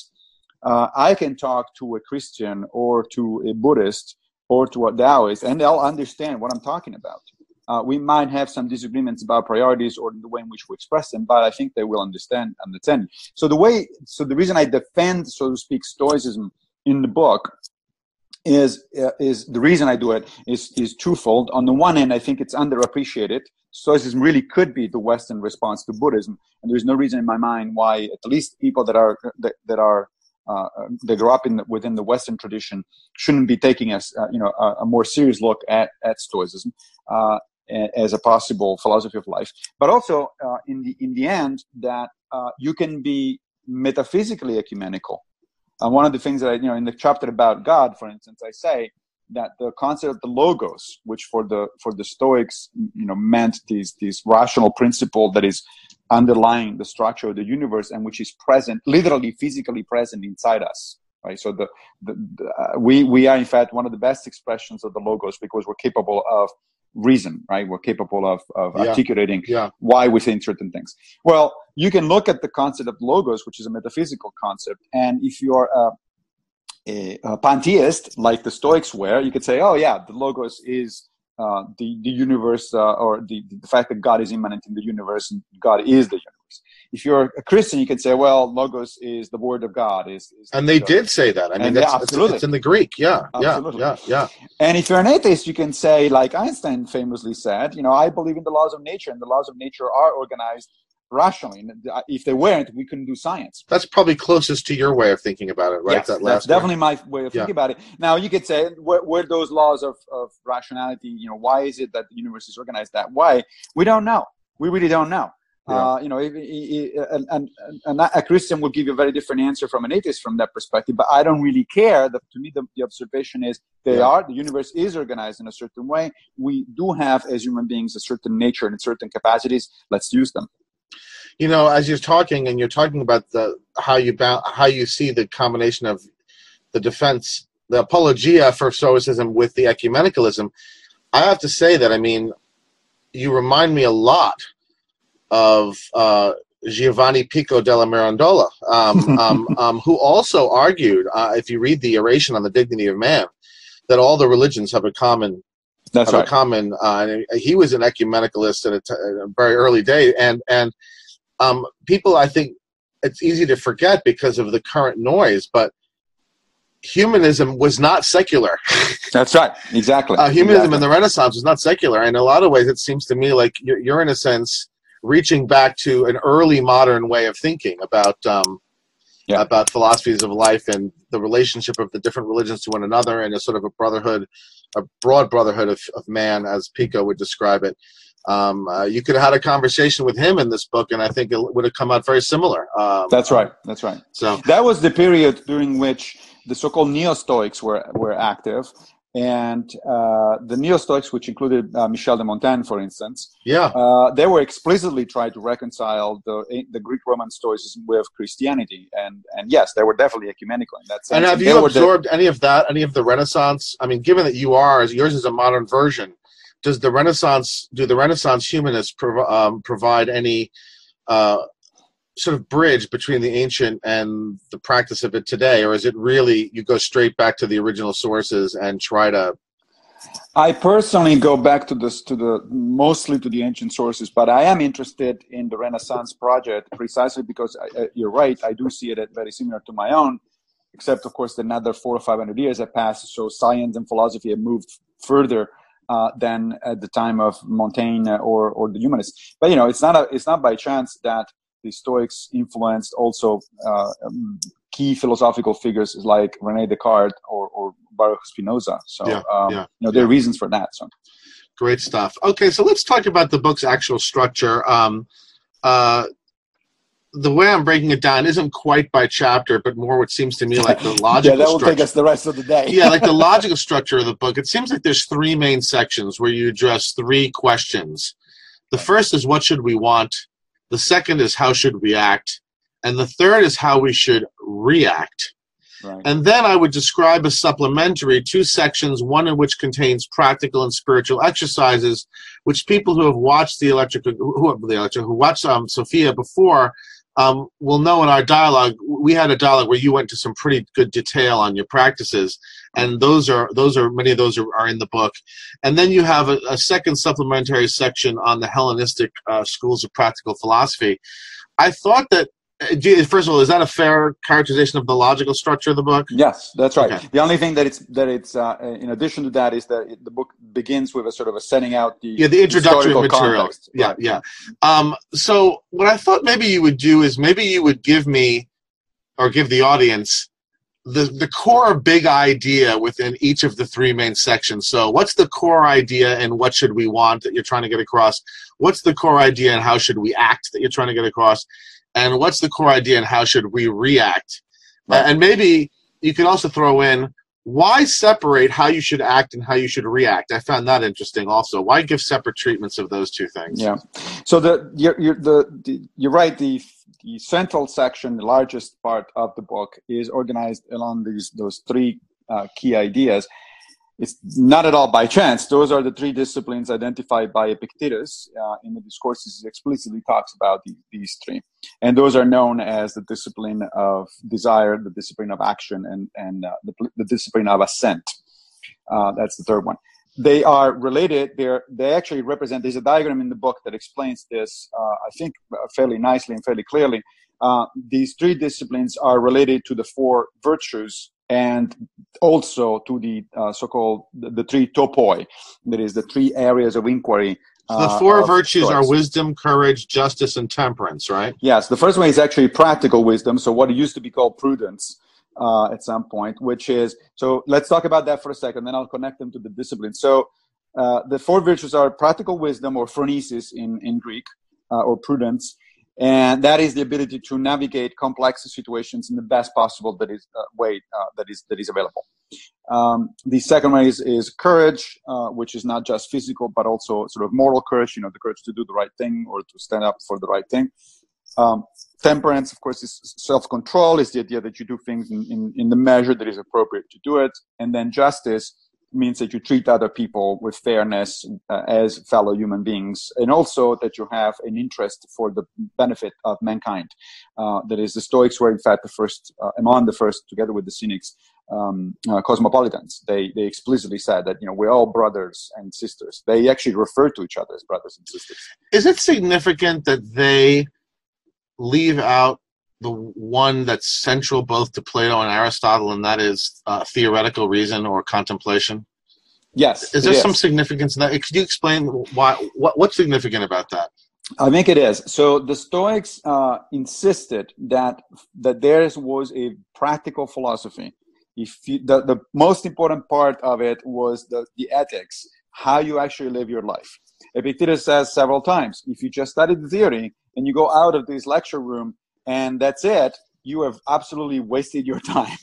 uh, I can talk to a Christian or to a Buddhist or to a Taoist, and they'll understand what I'm talking about. Uh, we might have some disagreements about priorities or the way in which we express them, but I think they will understand. Understand. So the way, so the reason I defend, so to speak, Stoicism in the book is uh, is the reason I do it is is twofold. On the one hand, I think it's underappreciated. Stoicism really could be the Western response to Buddhism, and there's no reason in my mind why at least people that are that, that are uh, that grow up in the, within the Western tradition shouldn't be taking a uh, you know a, a more serious look at at Stoicism uh, as a possible philosophy of life. But also uh, in the in the end, that uh, you can be metaphysically ecumenical. Uh, one of the things that I you know in the chapter about God, for instance, I say that the concept of the logos, which for the for the Stoics, you know, meant these these rational principle that is underlying the structure of the universe and which is present, literally, physically present inside us, right? So the, the, the uh, we we are in fact one of the best expressions of the logos because we're capable of reason, right? We're capable of of yeah. articulating yeah. why we think certain things. Well, you can look at the concept of logos, which is a metaphysical concept, and if you are a A, a pantheist like the Stoics were, you could say, oh yeah, the logos is uh, the the universe, uh, or the, the fact that God is immanent in the universe, and God is the universe. If you're a Christian, you can say, well, logos is the word of God. Is, is and the they God. Did say that. I mean, that's, yeah, absolutely. It's, it's in the Greek. Yeah, absolutely. yeah, yeah, yeah. And if you're an atheist, you can say, like Einstein famously said, you know, I believe in the laws of nature, and the laws of nature are organized rationally. If they weren't, we couldn't do science. That's probably closest to your way of thinking about it, right? Yes, that last that's definitely one. My way of thinking yeah. about it. Now, you could say, where, where those laws of, of rationality, you know, why is it that the universe is organized that way? We don't know. We really don't know. Yeah. Uh, you know, if, if, if, and, and, and a Christian will give you a very different answer from an atheist from that perspective, but I don't really care. The, to me, the, the observation is they yeah. are, the universe is organized in a certain way. We do have, as human beings, a certain nature and certain capacities. Let's use them. You know, as you're talking and you're talking about the how you ba- how you see the combination of the defense, the apologia for Stoicism with the ecumenicalism, I have to say that, I mean, you remind me a lot of uh, Giovanni Pico della Mirandola, um, um, um, who also argued, uh, if you read the Oration on the Dignity of Man, that all the religions have a common... That's right. A common, uh, he was an ecumenicalist at a, t- a very early day, and and um, people, I think, it's easy to forget because of the current noise. But humanism was not secular. That's right, exactly. uh, humanism exactly. in the Renaissance was not secular, and in a lot of ways, it seems to me like you're, you're in a sense reaching back to an early modern way of thinking about um, yeah. about philosophies of life and the relationship of the different religions to one another, and a sort of a brotherhood. A broad brotherhood of, of man, as Pico would describe it. Um, uh, you could have had a conversation with him in this book, and I think it would have come out very similar. Um, that's right. That's right. So that was the period during which the so-called neo-Stoics were, were active. And uh, the neo-Stoics, which included uh, Michel de Montaigne, for instance, yeah, uh, they were explicitly trying to reconcile the, the Greek-Roman Stoicism with Christianity. And, and yes, they were definitely ecumenical in that sense. And have and you absorbed any of that, any of the Renaissance? I mean, given that you are, yours is a modern version, does the Renaissance, do the Renaissance humanists prov um, provide any uh, sort of bridge between the ancient and the practice of it today? Or is it really, you go straight back to the original sources and try to... I personally go back to this, to the, mostly to the ancient sources, but I am interested in the Renaissance project precisely because I, uh, you're right, I do see it as very similar to my own, except of course another four or five hundred years have passed, so science and philosophy have moved further Uh, than at the time of Montaigne or, or the humanists. But, you know, it's not, a, it's not by chance that the Stoics influenced also uh, um, key philosophical figures like René Descartes or, or Baruch Spinoza. So, yeah, um, yeah, you know, there yeah. are reasons for that. So. Great stuff. Okay, so let's talk about the book's actual structure. Um, uh, the way I'm breaking it down isn't quite by chapter, but more what seems to me like the logical structure. Yeah, that will structure. take us the rest of the day. Yeah, like the logical structure of the book. It seems like there's three main sections where you address three questions. The first is what should we want? The second is how should we act? And the third is how we should react. Right. And then I would describe as supplementary two sections, one in which contains practical and spiritual exercises, which people who have watched the electric, who, the electric, who watched um, Sophia before, Um, we'll know in our dialogue, we had a dialogue where you went to some pretty good detail on your practices, and those are, those are many of those are, are in the book. And then you have a, a second supplementary section on the Hellenistic uh, schools of practical philosophy. I thought that, first of all, is that a fair characterization of the logical structure of the book? Yes, that's right. Okay. The only thing that it's, that it's uh, in addition to that, is that it, the book begins with a sort of a setting out the yeah the introductory material. Context. Yeah, right. yeah. Um, so what I thought maybe you would do is maybe you would give me, or give the audience, the the core big idea within each of the three main sections. So what's the core idea, and what should we want that you're trying to get across? What's the core idea, and how should we act that you're trying to get across? And what's the core idea, and how should we react? Right. Uh, and maybe you can also throw in, why separate how you should act and how you should react? I found that interesting also. Why give separate treatments of those two things? Yeah. So the, you're, you're, the, the, you're right, the, the central section, the largest part of the book, is organized along these those three uh, key ideas. It's not at all by chance. Those are the three disciplines identified by Epictetus uh, in the discourses. He explicitly talks about the, these three. And those are known as the discipline of desire, the discipline of action, and, and uh, the, the discipline of assent. Uh, that's the third one. They are related. They're, they actually represent, there's a diagram in the book that explains this, uh, I think, fairly nicely and fairly clearly. Uh, these three disciplines are related to the four virtues, and also to the uh, so-called, the, the three topoi, that is the three areas of inquiry. Uh, the four virtues are wisdom, courage, justice, and temperance, right? Yes, the first one is actually practical wisdom, so what used to be called prudence uh, at some point, which is, so let's talk about that for a second, then I'll connect them to the discipline. So uh, the four virtues are practical wisdom, or phronesis in, in Greek, uh, or prudence. And that is the ability to navigate complex situations in the best possible that is, uh, way uh, that is that is available. Um, the second one is, is courage, uh, which is not just physical, but also sort of moral courage, you know, the courage to do the right thing or to stand up for the right thing. Um, temperance, of course, is self-control, is the idea that you do things in, in, in the measure that is appropriate to do it. And then justice means that you treat other people with fairness uh, as fellow human beings, and also that you have an interest for the benefit of mankind. Uh, that is, the Stoics were in fact the first, uh, among the first, together with the Cynics, um, uh, cosmopolitans. They they explicitly said that, you know, we're all brothers and sisters. They actually refer to each other as brothers and sisters. Is it significant that they leave out the one that's central both to Plato and Aristotle, and that is uh, theoretical reason or contemplation? Yes. Is there some significance in that? Could you explain why? What, what's significant about that? I think it is. So the Stoics uh, insisted that that theirs was a practical philosophy. If you, the, the most important part of it was the, the ethics, how you actually live your life. Epictetus says several times, if you just study the theory and you go out of this lecture room and that's it, you have absolutely wasted your time.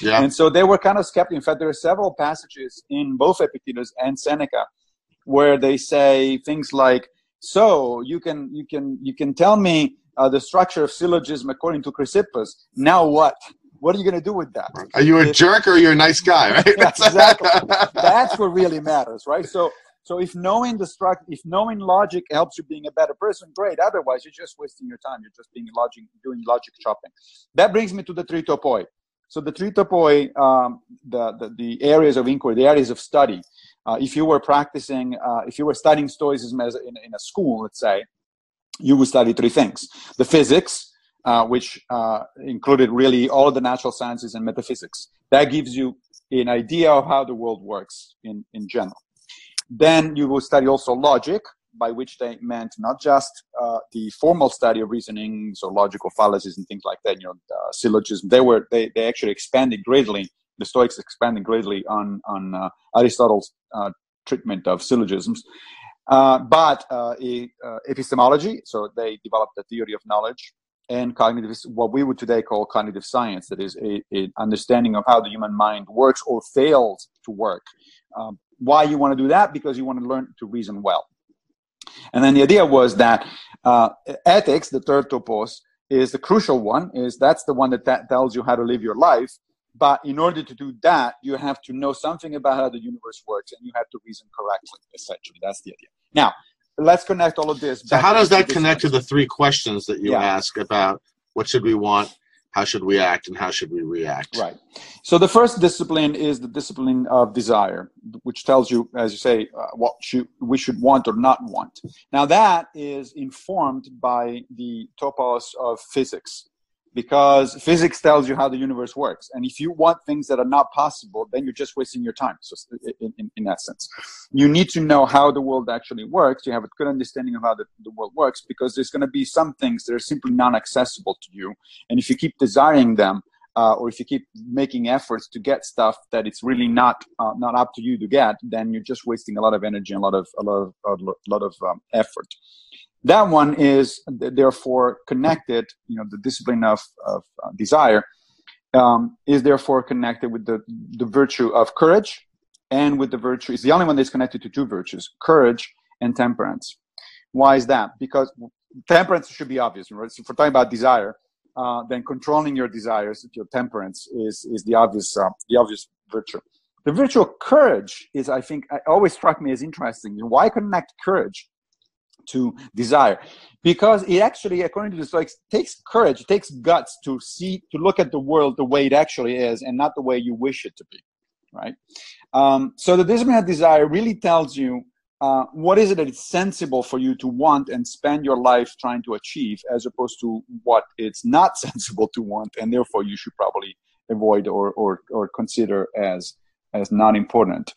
Yeah. And so they were kind of skeptical. In fact, there are several passages in both Epictetus and Seneca where they say things like, so you can, you can, you can tell me uh, the structure of syllogism according to Chrysippus. Now what? What are you going to do with that? Are you a if, jerk or you're a nice guy? Right? Yeah, exactly. That's what really matters, right? So, so if knowing the struct, if knowing logic helps you being a better person, great. Otherwise, you're just wasting your time. You're just being logic, doing logic shopping. That brings me to the three topoi. So the three topoi, um, the, the the areas of inquiry, the areas of study. Uh, if you were practicing, uh, if you were studying Stoicism as in, in a school, let's say, you would study three things: the physics. Uh, which uh, included really all the natural sciences and metaphysics. That gives you an idea of how the world works in, in general. Then you will study also logic, by which they meant not just uh, the formal study of reasoning, so logical fallacies and things like that, you know, uh, syllogism. They were they, they actually expanded greatly, the Stoics expanded greatly on, on uh, Aristotle's uh, treatment of syllogisms. Uh, but uh, e- uh, epistemology, so they developed the theory of knowledge, and cognitive, what we would today call cognitive science, that is an understanding of how the human mind works or fails to work. Um, why you want to do that? Because you want to learn to reason well. And then the idea was that uh, ethics, the third topos, is the crucial one, is that's the one that, that tells you how to live your life. But in order to do that, you have to know something about how the universe works, and you have to reason correctly, essentially. That's the idea. Now, let's connect all of this. So how does that connect to the three questions that you yeah. ask about what should we want, how should we act, and how should we react? Right. So the first discipline is the discipline of desire, which tells you, as you say, uh, what should, we should want or not want. Now that is informed by the topos of physics, because physics tells you how the universe works. And if you want things that are not possible, then you're just wasting your time. So in, in, in that sense, you need to know how the world actually works. You have a good understanding of how the, the world works, because there's going to be some things that are simply non-accessible to you. And if you keep desiring them, uh, or if you keep making efforts to get stuff that it's really not uh, not up to you to get, then you're just wasting a lot of energy, and a lot of a lot of a lot of um, effort. That one is therefore connected, you know, the discipline of, of uh, desire um, is therefore connected with the, the virtue of courage, and with the virtue, it's the only one that's connected to two virtues, courage and temperance. Why is that? Because temperance should be obvious, right? So if we're talking about desire, uh, then controlling your desires, your temperance is, is the obvious, uh, the obvious virtue. The virtue of courage is, I think, always struck me as interesting. Why connect courage to desire? Because it actually, according to the Stoics, takes courage, it takes guts to see, to look at the world the way it actually is and not the way you wish it to be, right? Um, so the discipline of desire really tells you uh, what is it that it's sensible for you to want and spend your life trying to achieve, as opposed to what it's not sensible to want, and therefore you should probably avoid or or, or consider as as not important.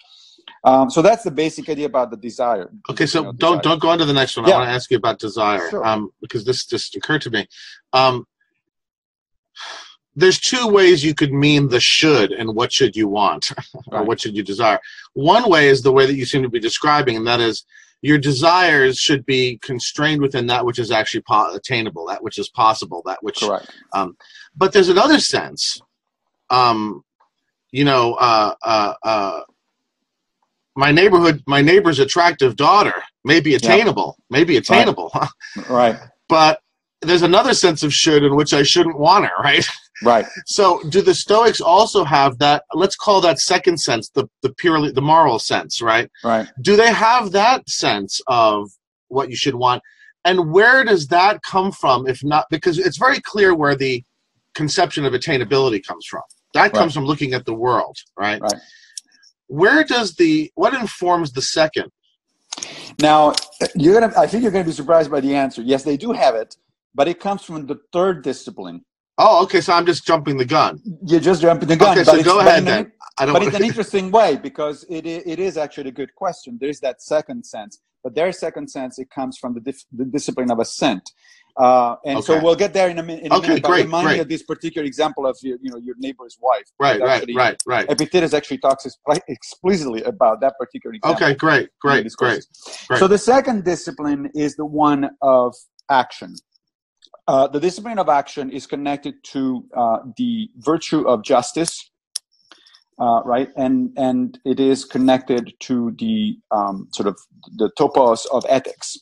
Um, so that's the basic idea about the desire. Okay, so you know, don't desire. don't go on to the next one. Yeah. I want to ask you about desire, sure. um, because this just occurred to me. Um, there's two ways you could mean the should and what should you want, or right. what should you desire. One way is the way that you seem to be describing, and that is your desires should be constrained within that which is actually po- attainable, that which is possible, that which... Correct. Um, but there's another sense, um, you know... Uh, uh, uh, My neighborhood, my neighbor's attractive daughter may be attainable, yep. may be attainable. Right. right. But there's another sense of should in which I shouldn't want her, right? Right. So do the Stoics also have that, let's call that second sense, the, the purely, the moral sense, right? Right. Do they have that sense of what you should want? And where does that come from, if not, because it's very clear where the conception of attainability comes from. That right. comes from looking at the world, right? Right. Where does the, what informs the second? Now, you're gonna, I think you're going to be surprised by the answer. Yes, they do have it, but it comes from the third discipline. Oh, okay, so I'm just jumping the gun. You're just jumping the gun. Okay, so go ahead then. I don't but it's an interesting way, because it it is actually a good question. There is that second sense, but their second sense, it comes from the, dif- the discipline of assent. Uh, and okay. so we'll get there in a, min in a okay, minute. But great, remind great. me of this particular example of your, you know, your neighbor's wife. Right, right, actually, right, right. Epictetus actually talks explicitly about that particular example. Okay, great, great, great, great. So the second discipline is the one of action. Uh, the discipline of action is connected to uh, the virtue of justice, uh, right? And and it is connected to the um, sort of the topos of ethics.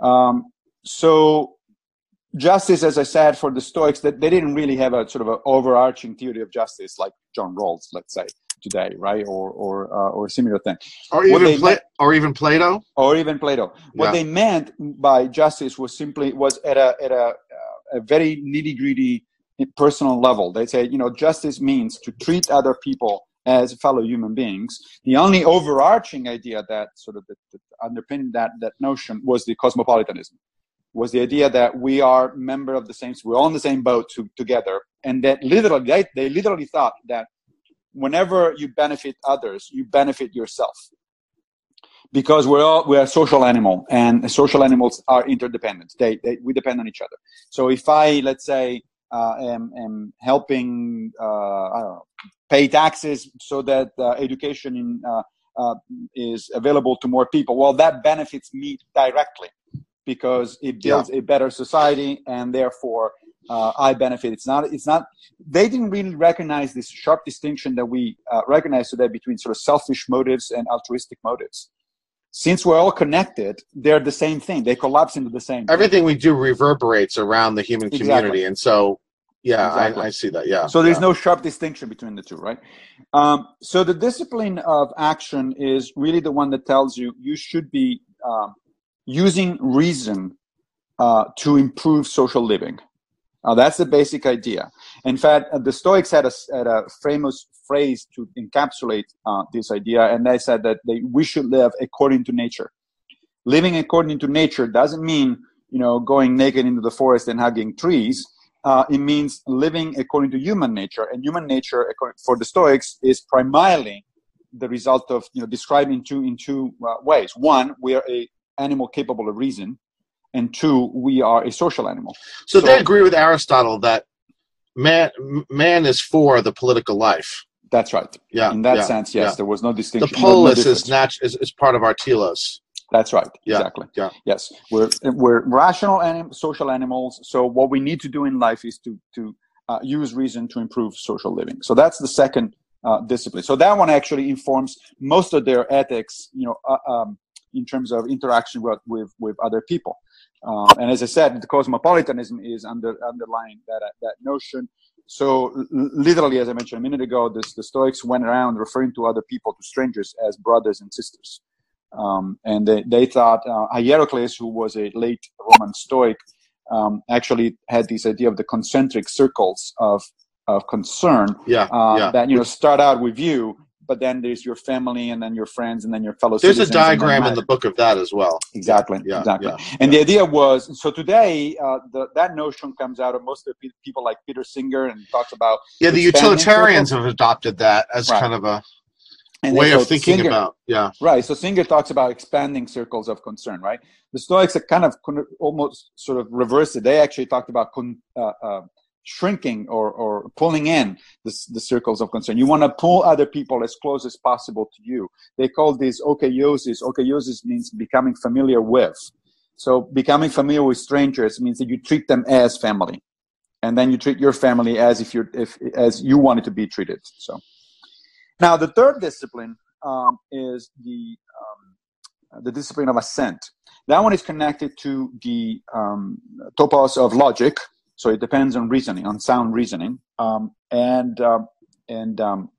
Um, so justice, as I said, for the Stoics, that they didn't really have a sort of an overarching theory of justice like John Rawls, let's say, today, right? Or or uh, or a similar thing. Or even, Pla or even Plato? Or even Plato. What yeah. they meant by justice was simply, was at a, at a, uh, a very nitty-gritty personal level. They say, you know, justice means to treat other people as fellow human beings. The only overarching idea that sort of the, the underpinned that, that notion was the cosmopolitanism, was the idea that we are member of the same, we're on the same boat to, together. And that literally, they, they literally thought that whenever you benefit others, you benefit yourself. Because we're all, we're a social animal, and social animals are interdependent. They, they, we depend on each other. So if I, let's say, uh, am, am helping, uh, I don't know, pay taxes so that uh, education in, uh, uh, is available to more people, well, that benefits me directly because it builds yeah. a better society, and therefore uh, I benefit. It's not, it's not, they didn't really recognize this sharp distinction that we uh, recognize today between sort of selfish motives and altruistic motives. Since we're all connected, they're the same thing. They collapse into the same thing. Everything we do reverberates around the human community. Exactly. And so, yeah, exactly. I, I see that, yeah. So there's yeah. no sharp distinction between the two, right? Um, so the discipline of action is really the one that tells you you should be um, using reason uh, to improve social living. Uh, that's the basic idea. In fact, uh, the Stoics had a, had a famous phrase to encapsulate uh, this idea, and they said that they, we should live according to nature. Living according to nature doesn't mean, you know, going naked into the forest and hugging trees. Uh, it means living according to human nature, and human nature, for the Stoics, is primarily the result of, you know, describing two in two uh, ways. One, we are a animal capable of reason, and two, we are a social animal. So, so they agree with Aristotle that man man is for the political life. That's right. Yeah. In that yeah, sense, yes, yeah. there was no distinction. The polis no, no is, nat is, is part of our telos. That's right. Yeah, exactly. Yeah. Yes. We're, we're rational anim social animals. So what we need to do in life is to, to uh, use reason to improve social living. So that's the second uh, discipline. So that one actually informs most of their ethics, you know, uh, um, in terms of interaction with, with, with other people. Uh, and as I said, the cosmopolitanism is under, underlying that, uh, that notion. So literally, as I mentioned a minute ago, this, the Stoics went around referring to other people, to strangers, as brothers and sisters. Um, and they, they thought uh, Hierapolis, who was a late Roman Stoic, um, actually had this idea of the concentric circles of, of concern yeah, uh, yeah. that, you know, start out with you, but then there's your family, and then your friends, and then your fellow citizens. There's a diagram in the book of that as well. Exactly, yeah, exactly. Yeah, and yeah. the idea was, so today, uh, the, that notion comes out of most of the people like Peter Singer, and talks about... Yeah, the utilitarians have adopted that as right. kind of a... And way of thinking Singer, about, yeah. Right, so Singer talks about expanding circles of concern, right? The Stoics are kind of con almost sort of reversed it. They actually talked about con uh, uh, shrinking or, or pulling in the, the circles of concern. You want to pull other people as close as possible to you. They call this okaiosis. Okaiosis means becoming familiar with. So becoming familiar with strangers means that you treat them as family. And then you treat your family as if you're, if, as you wanted to be treated, so. Now, the third discipline um, is the, um, the discipline of assent. That one is connected to the um, topos of logic, so it depends on reasoning, on sound reasoning. Um, and uh, and um,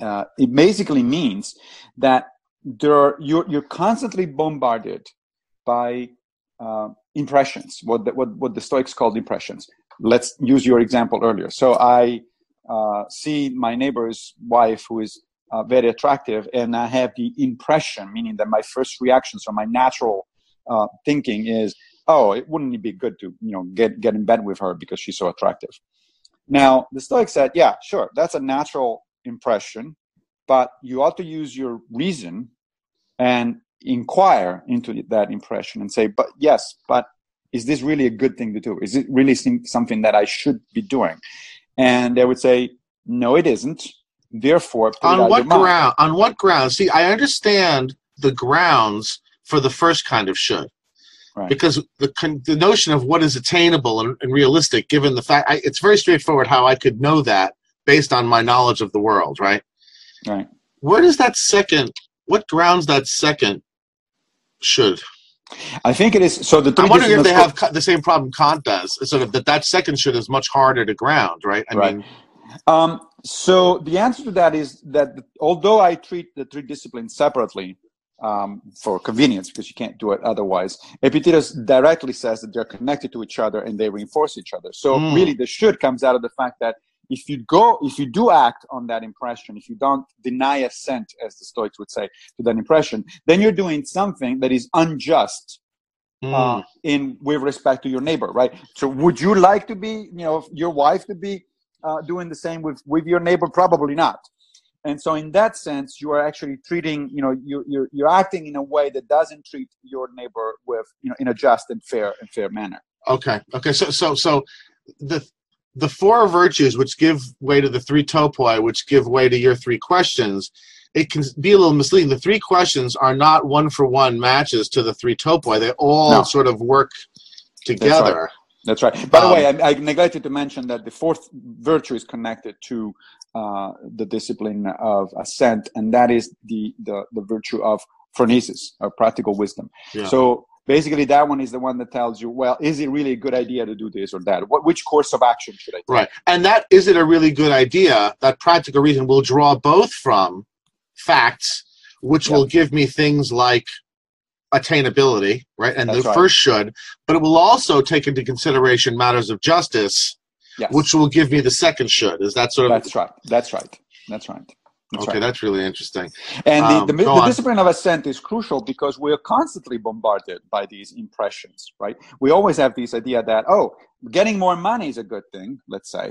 uh, it basically means that there are, you're, you're constantly bombarded by uh, impressions, what the, what, what the Stoics called impressions. Let's use your example earlier. So I... Uh, see my neighbor's wife, who is uh, very attractive, and I have the impression, meaning that my first reaction, so my natural uh, thinking is, oh, it wouldn't be good to, you know, get, get in bed with her because she's so attractive. Now, the Stoic said, yeah, sure, that's a natural impression, but you ought to use your reason and inquire into that impression and say, but yes, but is this really a good thing to do? Is it really something that I should be doing? And they would say, no, it isn't. Therefore, on what ground? On what grounds? See, I understand the grounds for the first kind of should, right. Because the con- the notion of what is attainable and, and realistic, given the fact, I, it's very straightforward how I could know that based on my knowledge of the world, right? Right. Where does that second? What grounds that second should? I think it is. So the I'm wondering if they have co- the same problem Kant does, sort of that that second should is much harder to ground, right? I right. mean, um, so the answer to that is that although I treat the three disciplines separately um, for convenience, because you can't do it otherwise, Epictetus directly says that they're connected to each other and they reinforce each other. So mm. really, the should comes out of the fact that if you go, if you do act on that impression, if you don't deny assent, as the Stoics would say, to that impression, then you're doing something that is unjust mm. uh, in with respect to your neighbor, right? So would you like to be, you know, your wife to be Uh, doing the same with, with your neighbor? Probably not. And so in that sense, you are actually treating, you know, you, you're, you're acting in a way that doesn't treat your neighbor with, you know, in a just and fair and fair manner. Okay. Okay. So, so, so the, the four virtues, which give way to the three topoi, which give way to your three questions, it can be a little misleading. The three questions are not one for one matches to the three topoi. They all no. sort of work together. That's right. By um, the way, I, I neglected to mention that the fourth virtue is connected to uh, the discipline of assent, and that is the, the, the virtue of phronesis, or practical wisdom. Yeah. So basically that one is the one that tells you, well, is it really a good idea to do this or that? What, which course of action should I take? Right. And that, is it a really good idea? That practical reason will draw both from facts, which yep. will give me things like attainability, right? And That's the right. first should, but it will also take into consideration matters of justice, yes. which will give me the second should. Is that sort of? That's right. That's right. That's right. That's okay, right. That's really interesting. And um, the, the, the discipline of assent is crucial because we are constantly bombarded by these impressions, right? We always have this idea that, oh, getting more money is a good thing, let's say.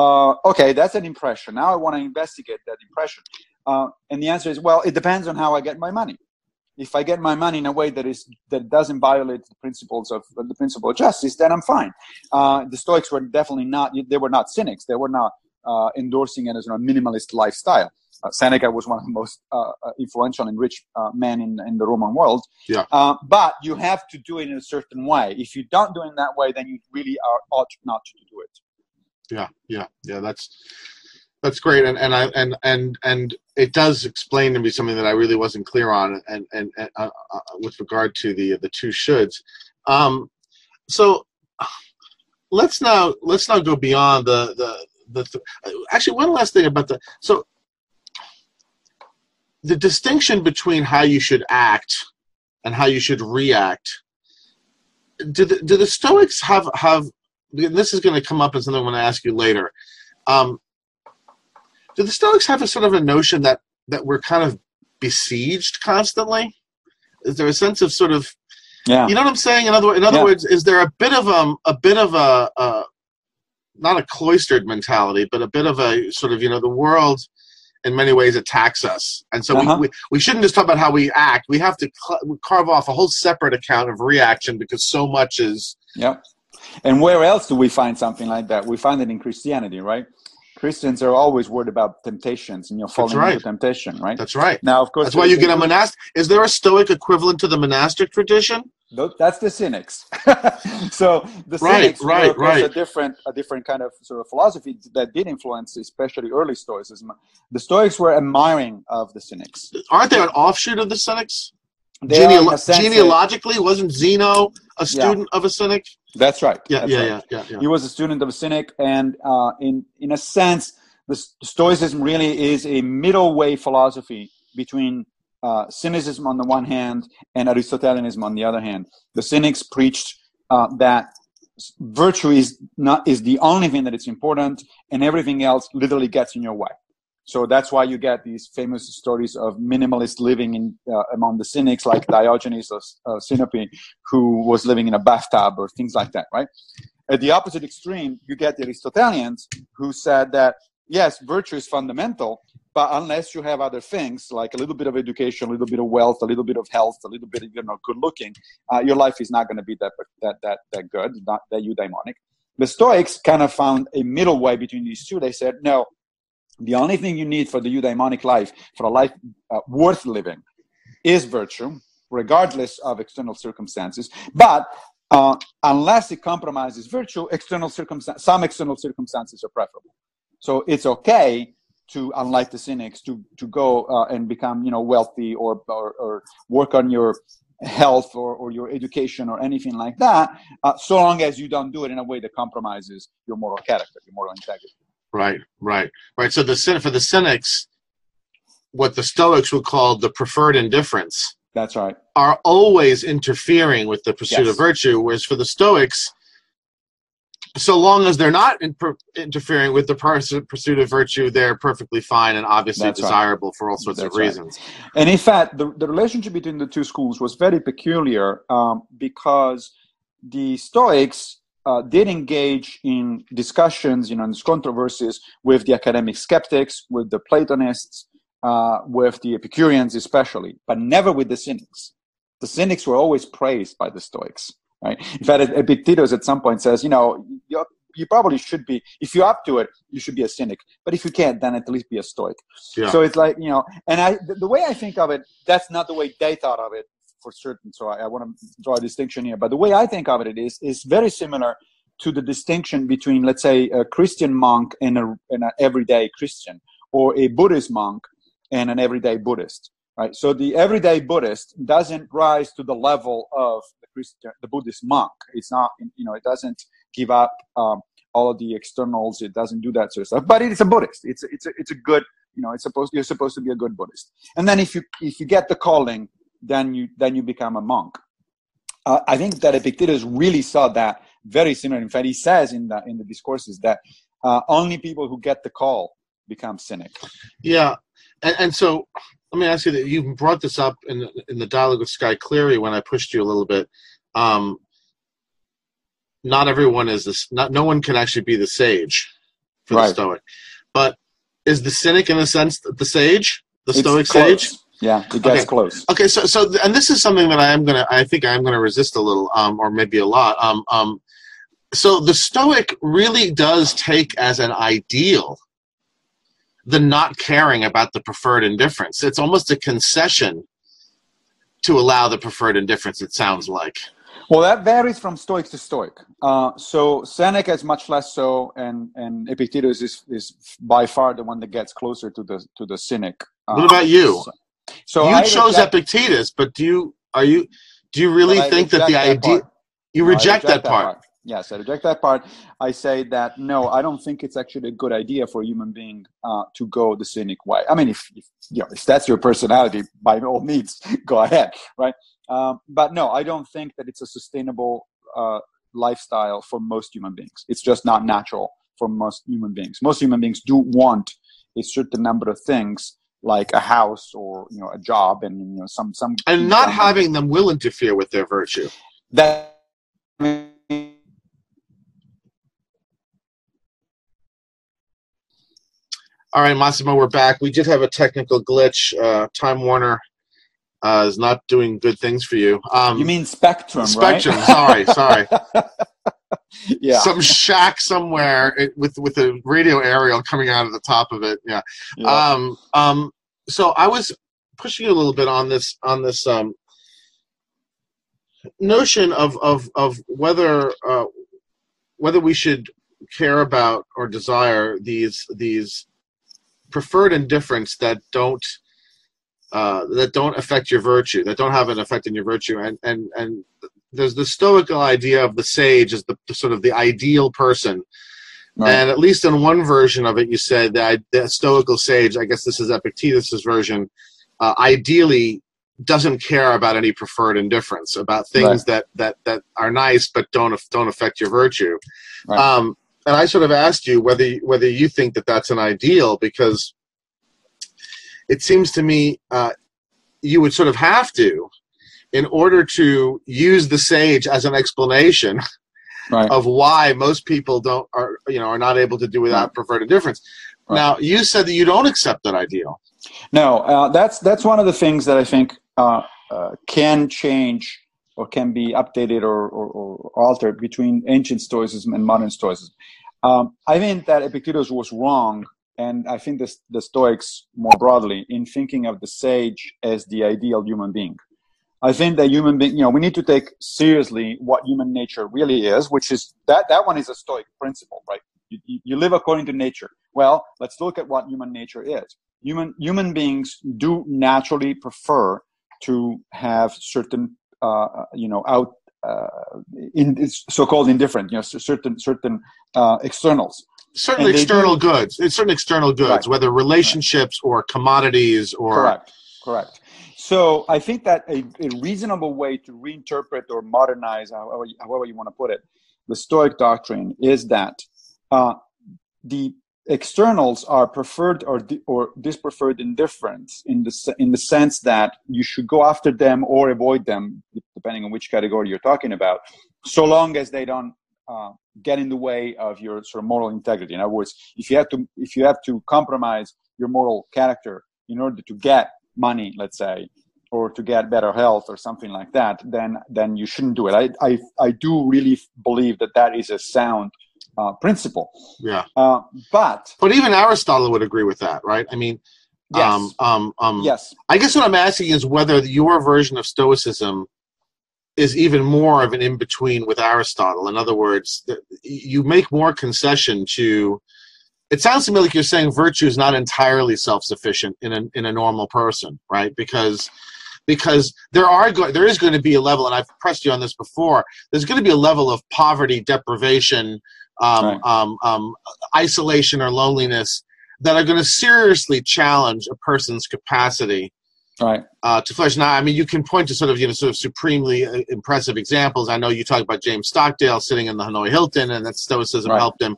Uh, okay, that's an impression. Now I want to investigate that impression. Uh, and the answer is, well, it depends on how I get my money. If I get my money in a way that is that doesn't violate the principles of the principle of justice, then I'm fine. Uh, the Stoics were definitely not; they were not cynics. They were not uh, endorsing it as a minimalist lifestyle. Uh, Seneca was one of the most uh, influential and rich uh, men in, in the Roman world. Yeah. Uh, but you have to do it in a certain way. If you don't do it in that way, then you really are ought not to do it. Yeah, yeah, yeah. That's. That's great, and and I and and and it does explain to me something that I really wasn't clear on, and and, and uh, uh, with regard to the the two shoulds. Um, so let's now let's now go beyond the the the. Th- Actually, one last thing about the so the distinction between how you should act and how you should react. Do the do the Stoics have have? This is going to come up in something I'm going to ask you later. Um, Do the Stoics have a sort of a notion that, that we're kind of besieged constantly? Is there a sense of sort of, yeah. you know what I'm saying? In other in other yeah. words, is there a bit of a, a bit of a, a, not a cloistered mentality, but a bit of a sort of, you know, the world in many ways attacks us. And so uh-huh. we, we, we shouldn't just talk about how we act. We have to cl- carve off a whole separate account of reaction because so much is. Yeah. And where else do we find something like that? We find it in Christianity, right? Christians are always worried about temptations and you're falling right. into temptation, right? That's right. Now, of course, that's why you get a monastic. Is there a Stoic equivalent to the monastic tradition? No, that's the Cynics. So the right, Cynics right, were right. a different, a different kind of sort of philosophy that did influence, especially early Stoicism. The Stoics were admiring of the Cynics. Aren't they an offshoot of the Cynics? Geneal- genealogically, that, wasn't Zeno a student yeah. of a Cynic? That's right. Yeah, that's yeah, right. Yeah, yeah, yeah. He was a student of a Cynic, and uh, in in a sense, the Stoicism really is a middle way philosophy between uh, cynicism on the one hand and Aristotelianism on the other hand. The Cynics preached uh, that virtue is not is the only thing that is important, and everything else literally gets in your way. So that's why you get these famous stories of minimalist living in uh, among the Cynics, like Diogenes of uh, Sinope, who was living in a bathtub or things like that, right? At the opposite extreme, you get the Aristotelians who said that, yes, virtue is fundamental, But unless you have other things, like a little bit of education, a little bit of wealth, a little bit of health, a little bit of, you know, good looking, uh, your life is not going to be that, that, that, that good, not that eudaimonic. The Stoics kind of found a middle way between these two. They said, no, the only thing you need for the eudaimonic life, for a life uh, worth living, is virtue, regardless of external circumstances. But uh, unless it compromises virtue, external circumstan- some external circumstances are preferable. So it's okay to, unlike the Cynics, to to go uh, and become, you know, wealthy or or, or work on your health or, or your education or anything like that, uh, so long as you don't do it in a way that compromises your moral character, your moral integrity. Right, right, right. So the for the Cynics, what the Stoics would call the preferred indifference. That's right. Are always interfering with the pursuit yes. of virtue, whereas for the Stoics, so long as they're not in per- interfering with the pers- pursuit of virtue, they're perfectly fine and obviously That's desirable right. for all sorts That's of reasons. Right. And in fact, the, the relationship between the two schools was very peculiar um, because the Stoics uh, did engage in discussions, you know, in controversies with the academic skeptics, with the Platonists, uh, with the Epicureans especially, but never with the Cynics. The Cynics were always praised by the Stoics. Right. In fact, Epictetus at some point says, you know, you probably should be, if you're up to it, you should be a cynic. But if you can't, then at least be a Stoic. Yeah. So it's like, you know, and I, the way I think of it, that's not the way they thought of it for certain. So I, I want to draw a distinction here. But the way I think of it is, is very similar to the distinction between, let's say, a Christian monk and a, and an everyday Christian, or a Buddhist monk and an everyday Buddhist. Right. So the everyday Buddhist doesn't rise to the level of the Christian, the Buddhist monk. It's not, you know, it doesn't give up um, all of the externals. It doesn't do that sort of stuff. But it's a Buddhist. It's a, it's a, it's a good, you know, it's supposed you're supposed to be a good Buddhist. And then if you if you get the calling, then you then you become a monk. Uh, I think that Epictetus really saw that very similar. In fact, he says in the in the discourses that uh, only people who get the call become cynic. Yeah, and, and so. Let me ask you that you brought this up in in the dialogue with Sky Cleary when I pushed you a little bit. Um, not everyone is this. Not no one can actually be the sage for right. the Stoic, but is the cynic in a sense the sage, the it's Stoic close. Sage? Yeah, it gets okay. close. Okay, so so and this is something that I am gonna. I think I am gonna resist a little, um, or maybe a lot. Um, um, so the Stoic really does take as an ideal the not caring about the preferred indifference. It's almost a concession to allow the preferred indifference, it sounds like. Well, that varies from Stoic to Stoic. Uh, so Seneca is much less so, and, and Epictetus is, is by far the one that gets closer to the to the cynic. Um, what about you? So, so you I chose reject, Epictetus, but do you are you do you really think that the idea you reject, reject that part? That part. Yes, I reject that part. I say that, no, I don't think it's actually a good idea for a human being uh, to go the cynic way. I mean, if, if you know, if that's your personality, by all means, go ahead, right? Um, but no, I don't think that it's a sustainable uh, lifestyle for most human beings. It's just not natural for most human beings. Most human beings do want a certain number of things, like a house or, you know, a job and, you know, some... some and not some having things. Them will interfere with their virtue. That... I mean, all right, Massimo, we're back. We did have a technical glitch. Uh, Time Warner uh, is not doing good things for you. Um, you mean Spectrum, Spectrum, right? Spectrum, sorry, sorry. Yeah. Some shack somewhere it, with with a radio aerial coming out of the top of it. Yeah. yeah. Um. Um. So I was pushing you a little bit on this on this um, notion of of of whether uh, whether we should care about or desire these these. preferred indifference that don't uh, that don't affect your virtue, that don't have an effect on your virtue, and and and there's the Stoical idea of the sage as the, the sort of the ideal person, right. And at least in one version of it, you said that the Stoical sage, I guess this is Epictetus's version, uh, ideally doesn't care about any preferred indifference, about things right. that that that are nice but don't don't affect your virtue. Right. Um, And I sort of asked you whether whether you think that that's an ideal, because it seems to me uh, you would sort of have to, in order to use the sage as an explanation right. of why most people don't are you know are not able to do without right. preferred indifference. Right. Now, you said that you don't accept that ideal. No, uh, that's that's one of the things that I think uh, uh, can change or can be updated or, or, or altered between ancient Stoicism and modern Stoicism. Um, I think that Epictetus was wrong, and I think this, the Stoics more broadly, in thinking of the sage as the ideal human being. I think that human being, you know, we need to take seriously what human nature really is, which is that, that one is a Stoic principle, right? You, you live according to nature. Well, let's look at what human nature is. Human, human beings do naturally prefer to have certain, uh, you know, out, uh, in so-called indifferent, you know, certain, certain uh, externals. Certain external do, goods, it's certain external goods, right. Whether relationships right. or commodities or... Correct, correct. So I think that a, a reasonable way to reinterpret or modernize, however, however you want to put it, the Stoic doctrine is that uh, the externals are preferred or di- or dispreferred indifference in the, in the sense that you should go after them or avoid them, depending on which category you're talking about, so long as they don't uh, get in the way of your sort of moral integrity. In other words, if you have to, if you have to compromise your moral character in order to get money, let's say, or to get better health or something like that, then then you shouldn't do it. I I, I do really believe that that is a sound uh, principle. Yeah. Uh, but but even Aristotle would agree with that, right? I mean, yes. Um, um, um, yes. I guess what I'm asking is whether your version of Stoicism is even more of an in-between with Aristotle. In other words, you make more concession to... It sounds to me like you're saying virtue is not entirely self-sufficient in a in a normal person, right? Because because there are go- there is going to be a level, and I've pressed you on this before. There's going to be a level of poverty, deprivation, um, right. um, um, isolation, or loneliness that are going to seriously challenge a person's capacity, right? Uh, to flesh. Now, I mean, you can point to sort of you know sort of supremely impressive examples. I know you talk about James Stockdale sitting in the Hanoi Hilton, and that Stoicism right. helped him.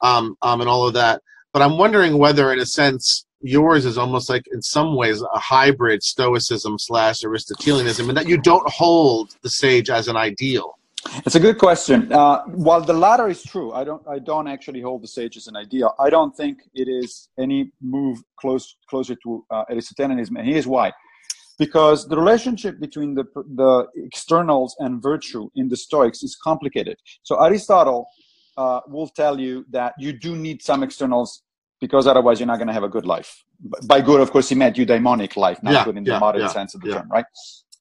Um, um, and all of that. But I'm wondering whether, in a sense, yours is almost like, in some ways, a hybrid Stoicism slash Aristotelianism, and that you don't hold the sage as an ideal. It's a good question. Uh, while the latter is true, I don't I don't actually hold the sage as an ideal. I don't think it is any move close closer to uh, Aristotelianism, and here's why. Because the relationship between the the externals and virtue in the Stoics is complicated. So Aristotle... Uh, will tell you that you do need some externals because otherwise you're not going to have a good life. By good, of course, he meant eudaimonic life, not yeah, good in yeah, the modern yeah, sense of the yeah. term, right?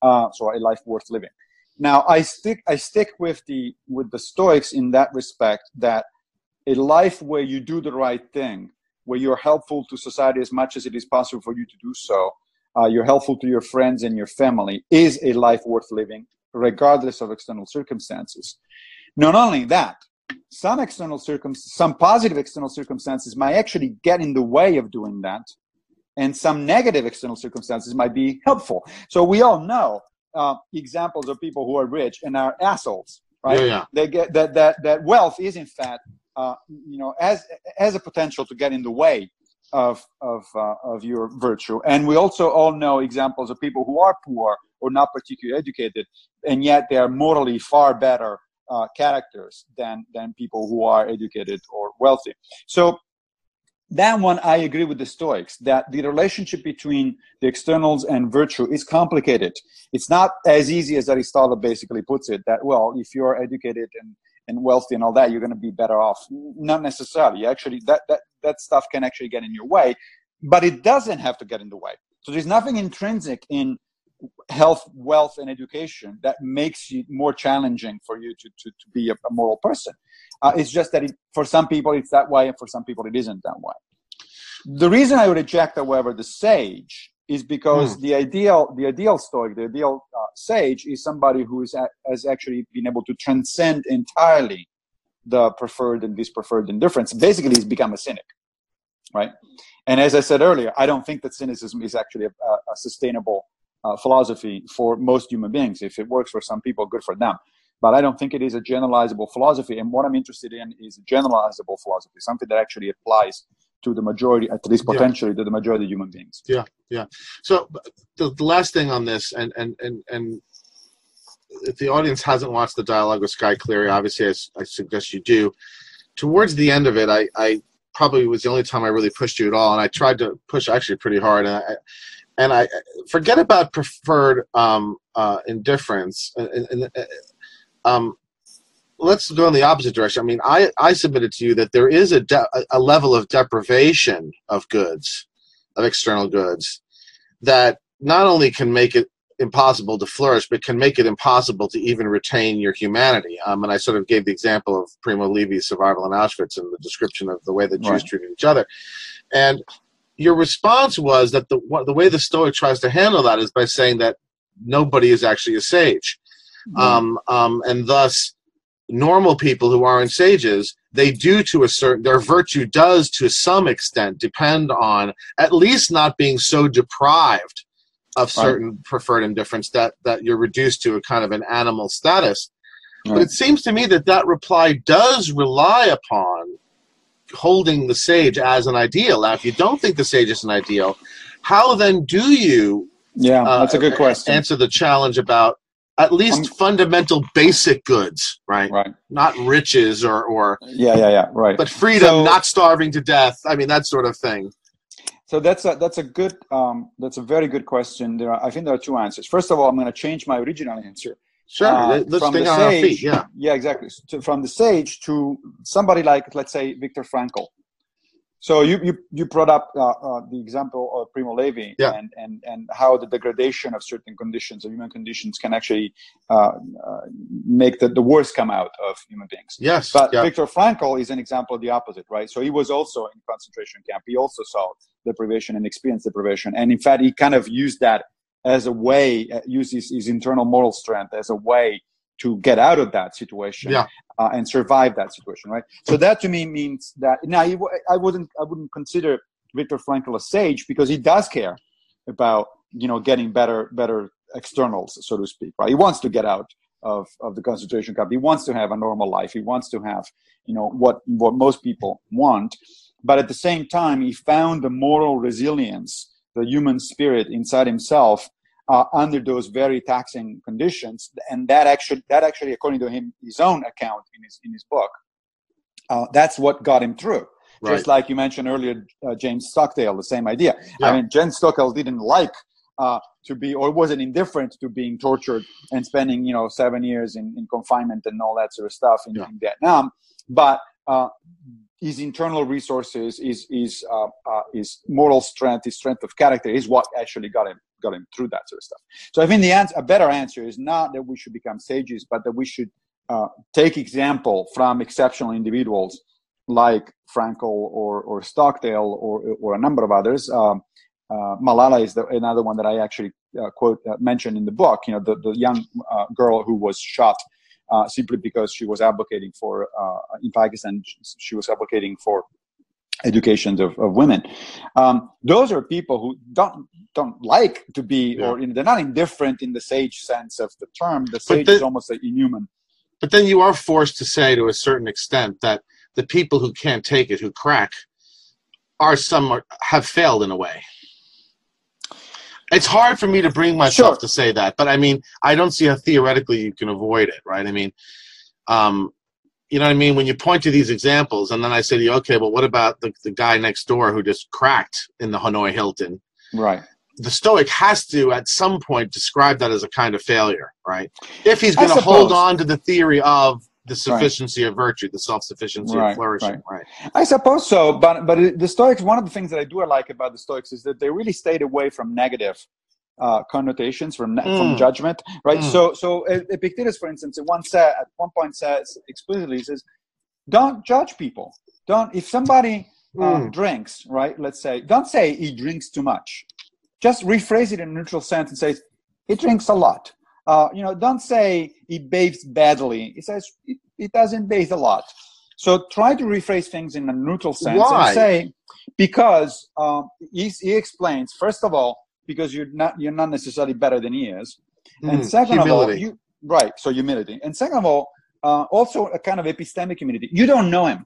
Uh, so a life worth living. Now, I stick, I stick with the with the Stoics in that respect, that a life where you do the right thing, where you're helpful to society as much as it is possible for you to do so, uh, you're helpful to your friends and your family, is a life worth living, regardless of external circumstances. Not only that, Some external circum, some positive external circumstances might actually get in the way of doing that, and some negative external circumstances might be helpful. So we all know uh, examples of people who are rich and are assholes, right? Yeah, yeah. They get that that that wealth is in fact, uh, you know, as has a potential to get in the way of of uh, of your virtue. And we also all know examples of people who are poor or not particularly educated, and yet they are morally far better. Uh, characters than than people who are educated or wealthy. So that one, I agree with the Stoics that the relationship between the externals and virtue is complicated. It's not as easy as Aristotle basically puts it, that, well, if you're educated and, and wealthy and all that, you're going to be better off. Not necessarily. Actually, that, that, that stuff can actually get in your way, but it doesn't have to get in the way. So there's nothing intrinsic in health, wealth, and education that makes it more challenging for you to to, to be a, a moral person. Uh, it's just that it, for some people it's that way, and for some people it isn't that way. The reason I would reject, however, the sage is because mm. the ideal, the ideal Stoic, the ideal uh, sage is somebody who is a, has actually been able to transcend entirely the preferred and dispreferred indifference. Basically, he's become a cynic, right? And as I said earlier, I don't think that cynicism is actually a, a sustainable Uh, philosophy for most human beings. If it works for some people, good for them. But I don't think it is a generalizable philosophy. And what I'm interested in is a generalizable philosophy, something that actually applies to the majority, at least potentially yeah. to the majority of human beings. Yeah, yeah. So the, the last thing on this, and, and, and, and if the audience hasn't watched the dialogue with Sky Cleary, obviously I, I suggest you do. Towards the end of it, I, I probably was the only time I really pushed you at all. And I tried to push actually pretty hard. And I, and I forget about preferred um, uh, indifference. And, and, um, let's go in the opposite direction. I mean, I, I submitted to you that there is a, de a level of deprivation of goods, of external goods, that not only can make it impossible to flourish, but can make it impossible to even retain your humanity. Um, and I sort of gave the example of Primo Levi's survival in Auschwitz and the description of the way that Jews right. treated each other. And your response was that the, the way the Stoic tries to handle that is by saying that nobody is actually a sage. Mm-hmm. um, um, and thus, normal people who aren't sages, they do to a certain, their virtue does to some extent depend on at least not being so deprived of certain right. preferred indifference that, that you're reduced to a kind of an animal status. Right. But it seems to me that that reply does rely upon holding the sage as an ideal. Now, if you don't think the sage is an ideal, how then do you yeah, uh, that's a good question. Answer the challenge about at least I'm, fundamental basic goods, right? Right. Not riches or, or yeah, yeah, yeah, right. But freedom, so, not starving to death. I mean, that sort of thing. So that's a that's a good um, that's a very good question. There are, I think there are two answers. First of all, I'm going to change my original answer. Sure. Uh, let's think on our feet. Yeah. Yeah, exactly. So from the sage to somebody like, let's say, Viktor Frankl. So you you, you brought up uh, uh, the example of Primo Levi yeah. and, and, and how the degradation of certain conditions, of human conditions, can actually uh, uh, make the, the worst come out of human beings. Yes. But yeah. Viktor Frankl is an example of the opposite, right? So he was also in concentration camp. He also saw deprivation and experienced deprivation. And in fact, he kind of used that as a way, uh, used his, his internal moral strength as a way to get out of that situation yeah. uh, and survive that situation, right? So that to me means that now I wouldn't I wouldn't consider Viktor Frankl a sage, because he does care about, you know, getting better better externals, so to speak, right? He wants to get out of, of the concentration camp. He wants to have a normal life. He wants to have, you know, what what most people want. But at the same time, he found the moral resilience, the human spirit inside himself, Uh, under those very taxing conditions, and that actually, that actually, according to him, his own account in his in his book, uh, that's what got him through. Right. Just like you mentioned earlier, uh, James Stockdale, the same idea. Yeah. I mean, James Stockdale didn't like uh, to be, or wasn't indifferent to being tortured and spending, you know, seven years in, in confinement and all that sort of stuff in, yeah. in Vietnam, but uh, his internal resources, his his uh, uh, his moral strength, his strength of character, is what actually got him. got him through that sort of stuff. So I think the answer, a better answer is not that we should become sages, but that we should uh, take example from exceptional individuals like Frankl or, or Stockdale or, or a number of others. Um, uh, Malala is the, another one that I actually uh, quote uh, mentioned in the book, you know, the, the young uh, girl who was shot uh, simply because she was advocating for, uh, in Pakistan, she was advocating for educations of, of women. Um, those are people who don't don't like to be, yeah. or you know, they're not indifferent in the sage sense of the term. The sage then, is almost like inhuman. But then you are forced to say, to a certain extent, that the people who can't take it, who crack, are some are, have failed in a way. It's hard for me to bring myself sure. to say that, but I mean, I don't see how theoretically you can avoid it, right? I mean, um, you know what I mean? When you point to these examples, and then I say to you, okay, well, what about the, the guy next door who just cracked in the Hanoi Hilton? Right. The Stoic has to, at some point, describe that as a kind of failure, right? If he's going to hold on to the theory of the sufficiency right. of virtue, the self-sufficiency right, of flourishing, right. right? I suppose so, but but the Stoics, one of the things that I do like about the Stoics is that they really stayed away from negative Uh, connotations from mm. from judgment, right? Mm. So, so Epictetus, for instance, at one set at one point says explicitly, he says, "Don't judge people. Don't if somebody mm. uh, drinks, right? Let's say, don't say he drinks too much. Just rephrase it in a neutral sense and say he drinks a lot. Uh, you know, don't say he bathes badly. He says he, he doesn't bathe a lot. So try to rephrase things in a neutral sense Why? and say because um, he, he explains first of all." Because you're not you're not necessarily better than he is, and mm, second humility. of all, you, right? So humility, and second of all, uh, also a kind of epistemic humility. You don't know him,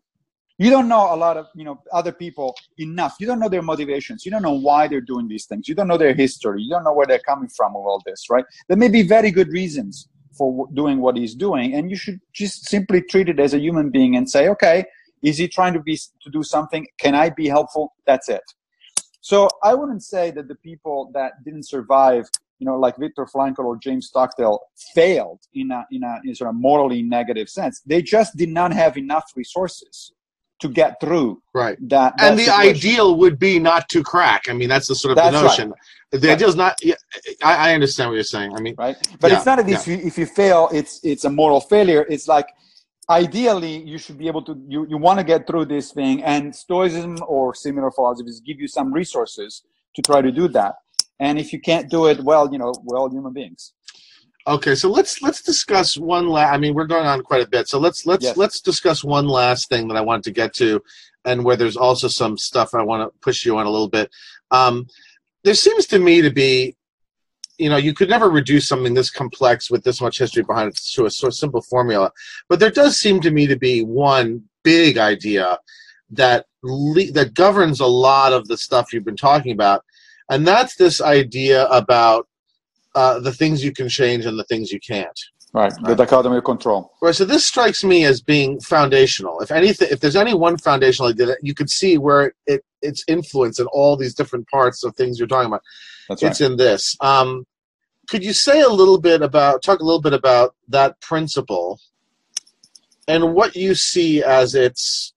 you don't know a lot of you know other people enough. You don't know their motivations. You don't know why they're doing these things. You don't know their history. You don't know where they're coming from with all this, right? There may be very good reasons for doing what he's doing, and you should just simply treat it as a human being and say, okay, Is he trying to be to do something? Can I be helpful? That's it. So I wouldn't say that the people that didn't survive, you know, like Viktor Frankl or James Stockdale, failed in a, in a, in a sort of morally negative sense. They just did not have enough resources to get through. Right. That, that and the situation. Ideal would be not to crack. I mean, that's the sort of that's the notion. Right. The ideal is not, yeah, I, I understand what you're saying. I mean, right. But yeah, it's not that yeah. if, you, if you fail, it's, it's a moral failure. It's like, ideally, you should be able to, you, you want to get through this thing, and Stoicism or similar philosophies give you some resources to try to do that. And if you can't do it, well, you know, we're all human beings. Okay, so let's let's discuss one last, I mean, we're going on quite a bit, so let's let's yes. let's discuss one last thing that I wanted to get to, and where there's also some stuff I want to push you on a little bit. Um, there seems to me to be, you know, you could never reduce something this complex with this much history behind it to a sort of simple formula, but there does seem to me to be one big idea that le- that governs a lot of the stuff you've been talking about, and that's this idea about Uh, the things you can change and the things you can't. Right, the right. dichotomy of control. Right, so this strikes me as being foundational. If anything, if there's any one foundational idea, you could see where it it's influenced in all these different parts of things you're talking about. That's right. It's in this. Um, could you say a little bit about, talk a little bit about that principle and what you see as its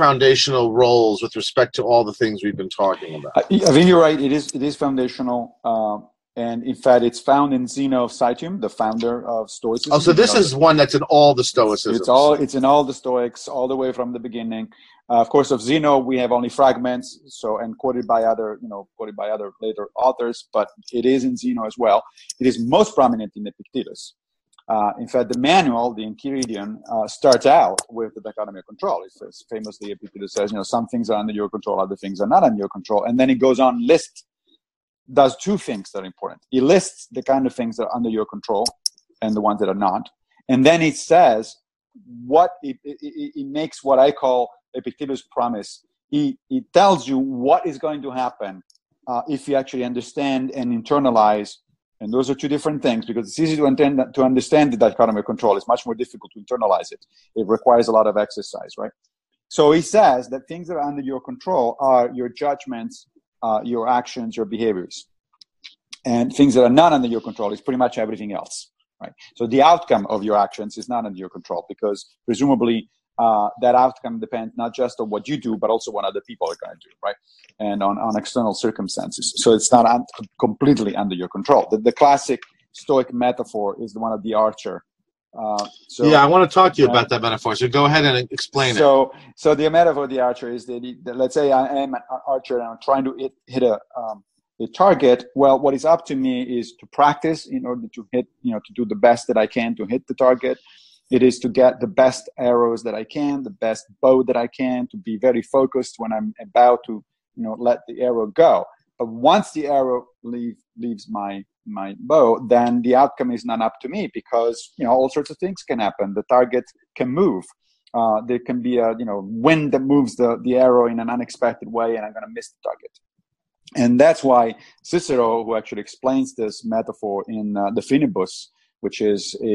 foundational roles with respect to all the things we've been talking about? I, I think you're right. It is, it is foundational. Um, And in fact, it's found in Zeno of Citium, the founder of Stoicism. Oh, so this is one that's in all the Stoicism. It's all, it's in all the Stoics, all the way from the beginning. Uh, of course, of Zeno we have only fragments, so and quoted by other, you know, quoted by other later authors, but it is in Zeno as well. It is most prominent in Epictetus. Uh, in fact, the manual, the Enchiridion, uh, starts out with the dichotomy of control. It's famously Epictetus says, you know, some things are under your control, other things are not under your control, and then it goes on list. Does two things that are important. He lists the kind of things that are under your control and the ones that are not. And then he says what it, it, it makes what I call Epictetus' promise. He, he tells you what is going to happen uh, if you actually understand and internalize. And those are two different things, because it's easy to, intend, to understand the dichotomy of control. It's much more difficult to internalize it. It requires a lot of exercise, right? So he says that things that are under your control are your judgments, Uh, your actions, your behaviors, and things that are not under your control is pretty much everything else, right? So the outcome of your actions is not under your control, because presumably uh, that outcome depends not just on what you do, but also what other people are going to do, right? And on, on external circumstances. So it's not un- completely under your control. The, the classic Stoic metaphor is the one of the archer. Uh, so, yeah, I want to talk to you uh, about that metaphor. So go ahead and explain so, it. So the metaphor of the archer is that, he, that let's say I am an archer and I'm trying to hit, hit a, um, a target. Well, what is up to me is to practice in order to hit, you know, to do the best that I can to hit the target. It is to get the best arrows that I can, the best bow that I can, to be very focused when I'm about to, you know, let the arrow go. But once the arrow leave, leaves my my bow, then the outcome is not up to me, because, you know, all sorts of things can happen. The target can move. Uh, there can be a, you know, wind that moves the, the arrow in an unexpected way, and I'm going to miss the target. And that's why Cicero, who actually explains this metaphor in uh, the Finibus, which is a,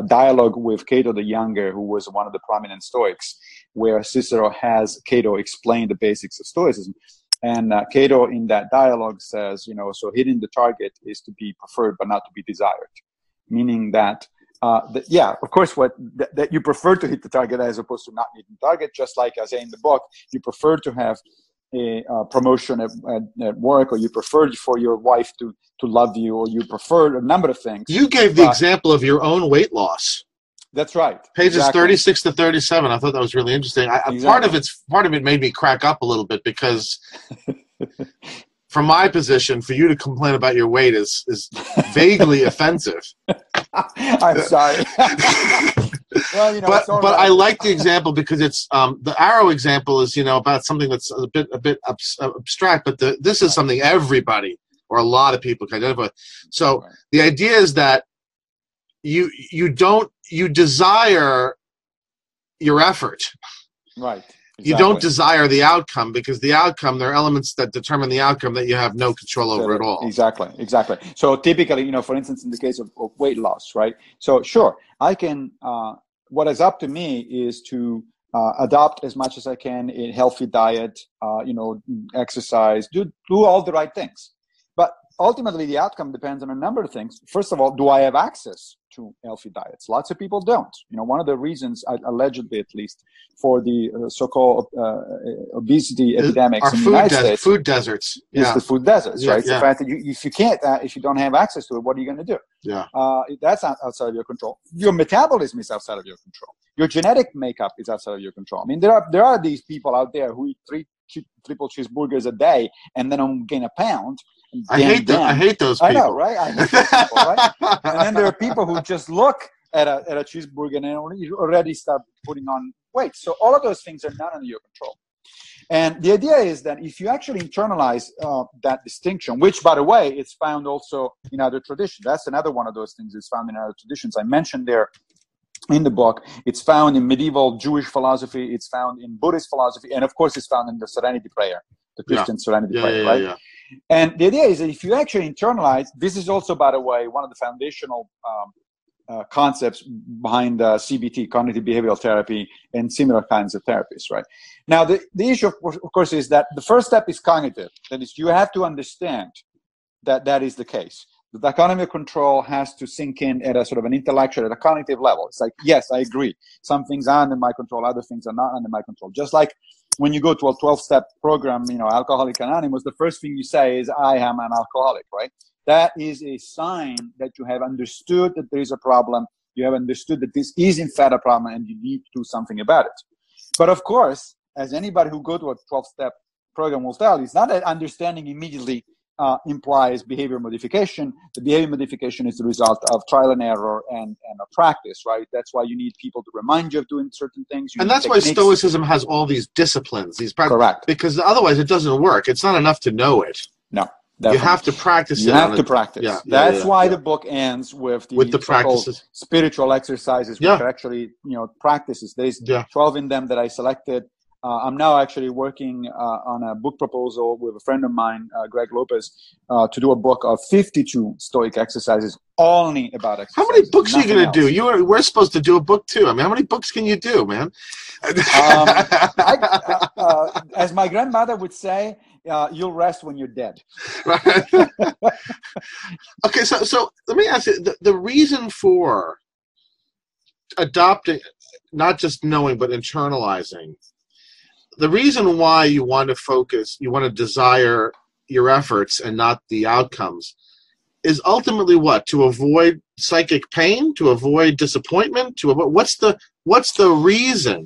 a dialogue with Cato the Younger, who was one of the prominent Stoics, where Cicero has Cato explain the basics of Stoicism. And uh, Cato in that dialogue says, you know, so hitting the target is to be preferred, but not to be desired. Meaning that, uh, that yeah, of course, what th- that you prefer to hit the target as opposed to not hitting the target, just like I say in the book, you prefer to have a uh, promotion at, at, at work, or you prefer for your wife to, to love you, or you prefer a number of things. You gave the but, example of your own weight loss. That's right. Pages exactly. thirty-six to thirty-seven. I thought that was really interesting. I, exactly. Part of it's part of it made me crack up a little bit, because from my position, for you to complain about your weight is is vaguely offensive. I'm sorry. Well, you know, but but right. I like the example, because it's um, the arrow example is, you know, about something that's a bit a bit abs- abstract, but the, this is something everybody or a lot of people can identify with. So right. The idea is that you you don't you desire your effort, right? Exactly. You don't desire the outcome, because the outcome, there are elements that determine the outcome that you have no control over at all. Exactly, exactly. So typically, you know, for instance, in the case of, of weight loss, right? So sure, I can. Uh, what is up to me is to uh, adapt as much as I can a healthy diet, uh, you know, exercise, do, do all the right things. But ultimately, the outcome depends on a number of things. First of all, do I have access to healthy diets? Lots of people don't. You know, one of the reasons, allegedly at least, for the uh, so-called uh, obesity epidemics in the United States, food deserts, is yeah. the food deserts, yeah, right? Yeah. The fact that you, if you can't, uh, if you don't have access to it, what are you going to do? Yeah, uh, that's not outside of your control. Your metabolism is outside of your control. Your genetic makeup is outside of your control. I mean, there are there are these people out there who eat three che- triple cheeseburgers a day and then gain a pound. I hate them. I hate those people. I know, right? I hate those people, right? And then there are people who just look at a at a cheeseburger and already start putting on weight. So all of those things are not under your control. And the idea is that if you actually internalize uh, that distinction, which, by the way, it's found also in other traditions. That's another one of those things that's found in other traditions. I mentioned there in the book, it's found in medieval Jewish philosophy. It's found in Buddhist philosophy. And, of course, it's found in the Serenity Prayer, the Christian yeah. Serenity yeah, Prayer, yeah, yeah, right? Yeah. And the idea is that if you actually internalize, this is also, by the way, one of the foundational um, uh, concepts behind uh, C B T, cognitive behavioral therapy, and similar kinds of therapies, right? Now, the, the issue, of course, is that the first step is cognitive. That is, you have to understand that that is the case. The dichotomy of control has to sink in at a sort of an intellectual, at a cognitive level. It's like, yes, I agree. Some things are under my control. Other things are not under my control. Just like when you go to a twelve-step program, you know, Alcoholic Anonymous, the first thing you say is, I am an alcoholic, right? That is a sign that you have understood that there is a problem. You have understood that this is, in fact, a problem, and you need to do something about it. But, of course, as anybody who goes to a twelve-step program will tell you, it's not that understanding immediately Uh, implies behavior modification. The behavior modification is the result of trial and error and, and of practice, right? That's why you need people to remind you of doing certain things. You and that's techniques. Why Stoicism has all these disciplines, these practices. Correct. Because otherwise it doesn't work. It's not enough to know it. No. Definitely. You have to practice. You it have to it. practice. Yeah, that's yeah, yeah, why yeah. the book ends with the, with the practices, spiritual exercises, which yeah. are actually, you know, practices. There's yeah. twelve in them that I selected. Uh, I'm now actually working uh, on a book proposal with a friend of mine, uh, Greg Lopez, uh, to do a book of fifty-two Stoic exercises, only about exercises. How many books are you going to do? You are, we're supposed to do a book, too. I mean, how many books can you do, man? um, I, uh, uh, as my grandmother would say, uh, you'll rest when you're dead. Okay, so so let me ask you, the, the reason for adopting, not just knowing, but internalizing, the reason why you want to focus, you want to desire your efforts and not the outcomes, is ultimately what? To avoid psychic pain, to avoid disappointment, to avoid, what's the what's the reason?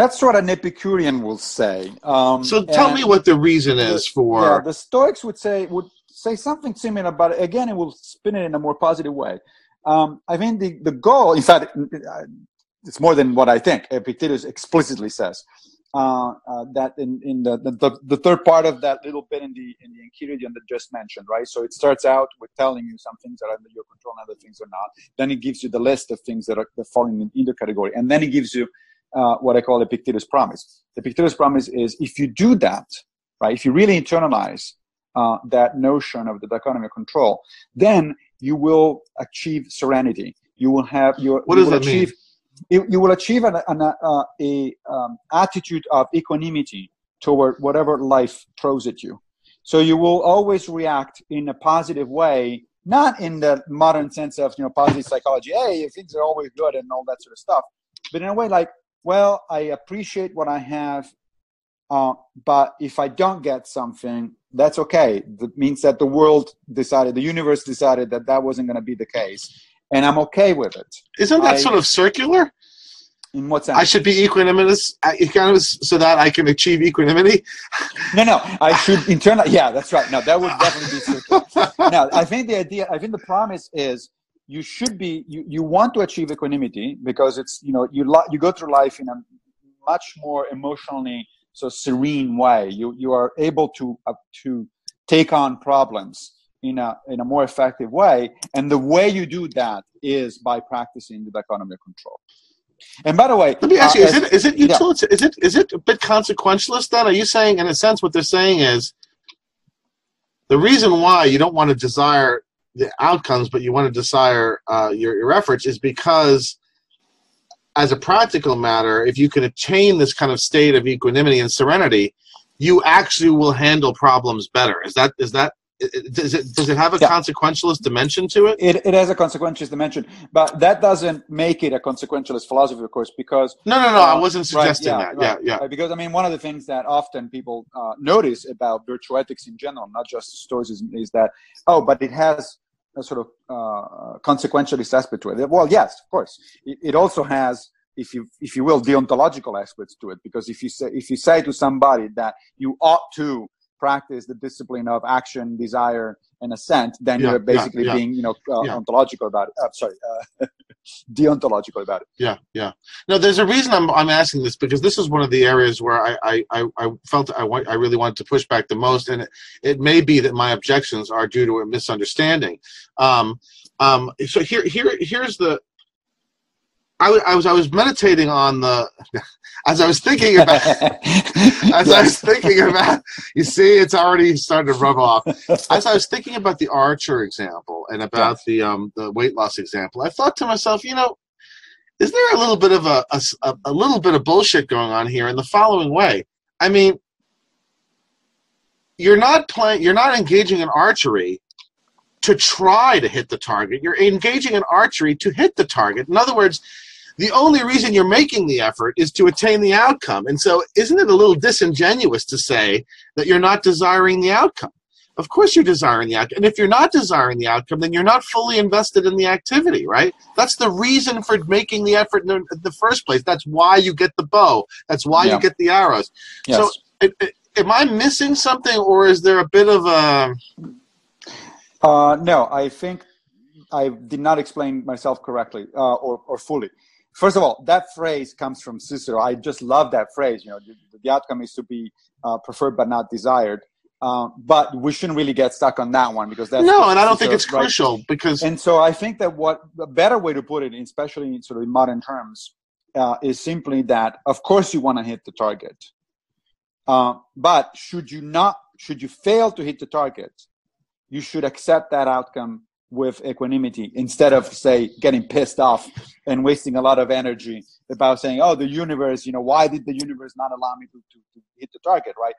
That's what an Epicurean will say. Um, so tell me what the reason is for. Yeah, the Stoics would say would say something similar, but again, it will spin it in a more positive way. Um, I mean, the the goal. In fact, it's more than what I think. Epictetus explicitly says. Uh, uh, that in, in the, the the third part of that little bit in the in the Enchiridion that I just mentioned, right? So it starts out with telling you some things that are under your control and other things are not. Then it gives you the list of things that are that fall in either category. And then it gives you uh, what I call Epictetus promise. The Epictetus promise is if you do that, right, if you really internalize uh, that notion of the dichotomy of control, then you will achieve serenity. You will have your... What does you will that achieve, mean? You, you will achieve an, an uh, a, um, attitude of equanimity toward whatever life throws at you. So you will always react in a positive way, not in the modern sense of, you know, positive psychology, hey, things are always good and all that sort of stuff, but in a way like, well, I appreciate what I have, uh, but if I don't get something, that's okay. That means that the world decided, the universe decided that that wasn't going to be the case. And I'm okay with it. Isn't that I, sort of circular? In what sense? I should be equanimous, equanimous so that I can achieve equanimity? No, no. I should internalize. Yeah, that's right. No, that would definitely be circular. No, I think the idea, I think the promise is you should be, you, you want to achieve equanimity because it's, you know, you, lo- you go through life in a much more emotionally so serene way. You you are able to uh, to take on problems in a in a more effective way, and the way you do that is by practicing the dichotomy of control. And by the way, let me ask uh, you: is it is it util- yeah. is it is it a bit consequentialist? Then are you saying, in a sense, what they're saying is the reason why you don't want to desire the outcomes, but you want to desire uh, your your efforts, is because as a practical matter, if you can attain this kind of state of equanimity and serenity, you actually will handle problems better. Is that, is that, does it, does it have a yeah. consequentialist dimension to it? it? It has a consequentialist dimension, but that doesn't make it a consequentialist philosophy, of course, because... No, no, no, uh, I wasn't suggesting right, yeah, that. Right, yeah, yeah. Because, I mean, one of the things that often people uh, notice about virtue ethics in general, not just Stoicism, is that, oh, but it has a sort of uh, consequentialist aspect to it. Well, yes, of course. It, it also has... If you, if you will, deontological aspects to it, because if you say, if you say to somebody that you ought to practice the discipline of action, desire, and assent, then yeah, you're basically yeah, yeah. being, you know, uh, yeah. ontological about it. Uh, sorry, uh, deontological about it. Yeah, yeah. No, there's a reason I'm I'm asking this, because this is one of the areas where I I, I, I felt I want, I really wanted to push back the most, and it, it may be that my objections are due to a misunderstanding. Um, um. So here here here's the. I, I was I was meditating on the as I was thinking about as I was thinking about you see it's already started to rub off. As I was thinking about the archer example and about yeah. the um the weight loss example, I thought to myself, you know, is there a little bit of a, a a little bit of bullshit going on here in the following way? I mean, you're not playing, you're not engaging in archery to try to hit the target. You're engaging in archery to hit the target. In other words, the only reason you're making the effort is to attain the outcome. And so isn't it a little disingenuous to say that you're not desiring the outcome? Of course you're desiring the outcome. And if you're not desiring the outcome, then you're not fully invested in the activity, right? That's the reason for making the effort in the, in the first place. That's why you get the bow. That's why yeah. you get the arrows. Yes. So it, it, am I missing something, or is there a bit of a... Uh, no, I think I did not explain myself correctly uh, or, or fully. First of all, that phrase comes from Cicero. I just love that phrase. You know, the, the outcome is to be uh, preferred but not desired. Uh, but we shouldn't really get stuck on that one, because that's no, and I don't think it's crucial, because. And so I think that what a better way to put it, especially in sort of modern terms, uh, is simply that of course you want to hit the target, uh, but should you not? Should you fail to hit the target? You should accept that outcome with equanimity, instead of, say, getting pissed off and wasting a lot of energy about saying, oh, the universe, you know, why did the universe not allow me to, to, to hit the target, right?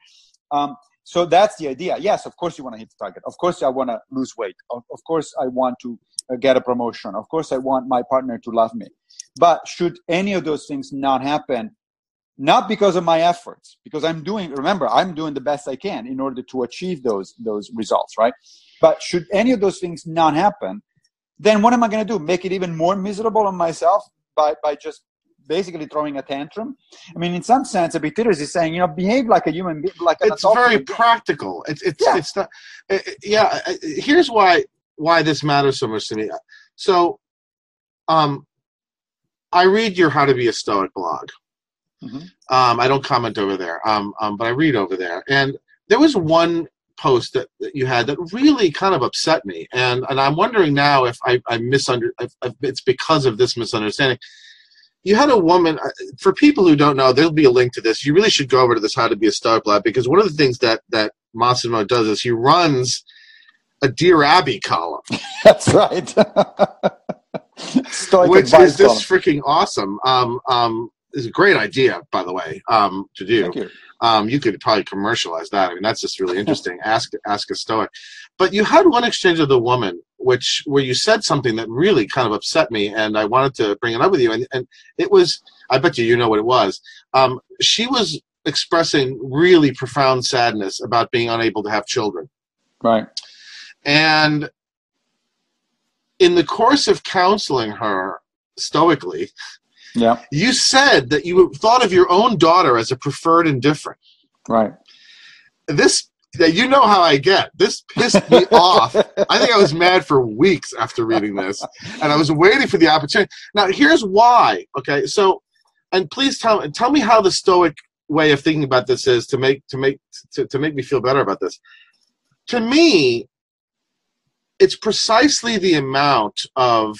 Um, so that's the idea. Yes, of course you want to hit the target. Of course I want to lose weight. Of, of course I want to uh, get a promotion. Of course I want my partner to love me. But should any of those things not happen, not because of my efforts, because I'm doing, remember, I'm doing the best I can in order to achieve those those results, right? But should any of those things not happen, then what am I going to do? Make it even more miserable on myself by, by just basically throwing a tantrum? I mean, in some sense, Epictetus is saying, you know, behave like a human being. Like an it's very again. practical. It's it's yeah. it's not. It, yeah. Here's why why this matters so much to me. So, um, I read your How to Be a Stoic blog. Mm-hmm. Um, I don't comment over there, um, um, but I read over there. And there was one post that, that you had that really kind of upset me, and, and I'm wondering now if I, I misunder if, if it's because of this misunderstanding. You had a woman. For people who don't know, there'll be a link to this. You really should go over to this How to Be a Stoic blog, because one of the things that that Massimo does is he runs a Dear Abby column. That's right. Stoic which is just freaking awesome. Um, um, It's a great idea, by the way, um, to do. Thank you. Um, you could probably commercialize that. I mean, that's just really interesting. ask ask a Stoic. But you had one exchange with a woman, which where you said something that really kind of upset me, and I wanted to bring it up with you. And, and it was, I bet you you know what it was. Um, she was expressing really profound sadness about being unable to have children. Right. And in the course of counseling her stoically, yeah. You said that you thought of your own daughter as a preferred indifferent. Right. This, you know how I get. This pissed me off. I think I was mad for weeks after reading this, and I was waiting for the opportunity. Now, here's why, okay? So, and please tell, tell me how the Stoic way of thinking about this is to make, to make, to, to make me feel better about this. To me, it's precisely the amount of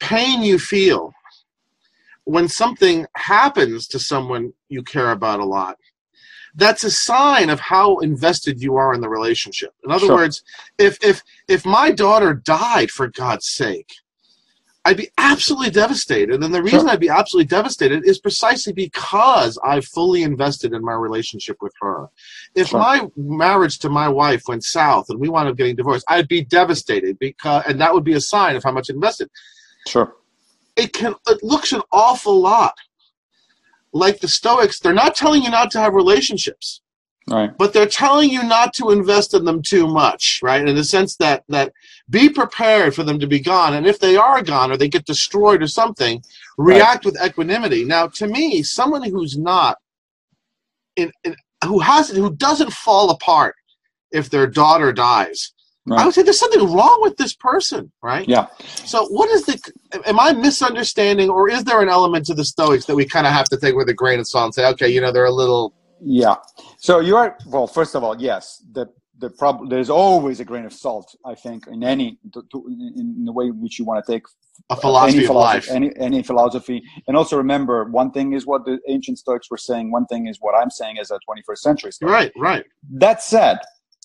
pain you feel when something happens to someone you care about a lot. That's a sign of how invested you are in the relationship. In other sure. words, if if if my daughter died, for God's sake, I'd be absolutely devastated. And the reason sure. I'd be absolutely devastated is precisely because I fully invested in my relationship with her. If sure. my marriage to my wife went south and we wound up getting divorced, I'd be devastated, because, and that would be a sign of how much invested. Sure. It can, it looks an awful lot like the Stoics. They're not telling you not to have relationships, right? But they're telling you not to invest in them too much, right? In the sense that, that be prepared for them to be gone. And if they are gone or they get destroyed or something, react right. with equanimity. Now, to me, someone who's not, in, in who hasn't, who doesn't fall apart if their daughter dies, right. I would say there's something wrong with this person, right? Yeah. So what is the, am I misunderstanding, or is there an element to the Stoics that we kind of have to take with a grain of salt and say, okay, you know, they're a little... Yeah. So you are, well, first of all, yes, the, the prob- there's always a grain of salt, I think, in any, to, to, in the way in which you want to take a philosophy, any philosophy of life. Any, any philosophy. And also remember, one thing is what the ancient Stoics were saying, one thing is what I'm saying as a twenty-first century Stoic. Right, right. That said,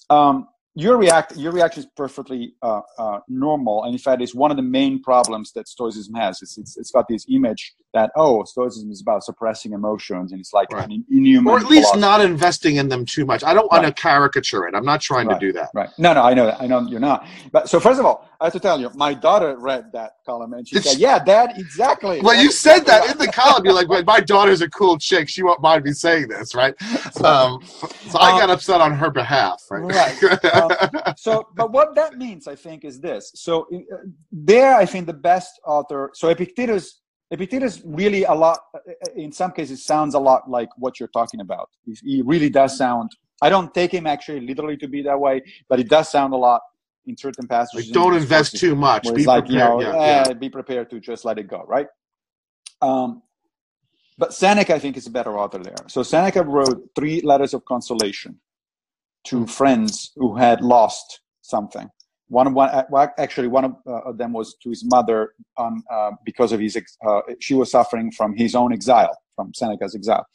um, Your react, your reaction is perfectly uh, uh, normal, and in fact, it's one of the main problems that Stoicism has. It's it's, it's got this image that, oh, Stoicism is about suppressing emotions, and it's like right. an inhuman, or at least philosophy. Not investing in them too much. I don't want right. to caricature it. I'm not trying right. to do that. Right? No, no, I know that. I know you're not. But so first of all, I have to tell you, my daughter read that column, and she it's, said, "Yeah, Dad, exactly." Well, you said that right. in the column. You're like, well, "My daughter's a cool chick. She won't mind me saying this, right?" Um, so I got um, upset on her behalf, right? Right. um, so, but what that means, I think, is this. So uh, there, I think the best author, so Epictetus, Epictetus really a lot, in some cases, sounds a lot like what you're talking about. He, he really does sound, I don't take him actually literally to be that way, but it does sound a lot in certain passages. Like, don't in invest too much. Be like, prepared. You know, yeah, eh, yeah. Be prepared to just let it go, right? Um, but Seneca, I think, is a better author there. So Seneca wrote three letters of consolation to friends who had lost something. One, one well, actually, one of, uh, of them was to his mother um, uh, because of his. Ex- uh, she was suffering from his own exile, from Seneca's exile.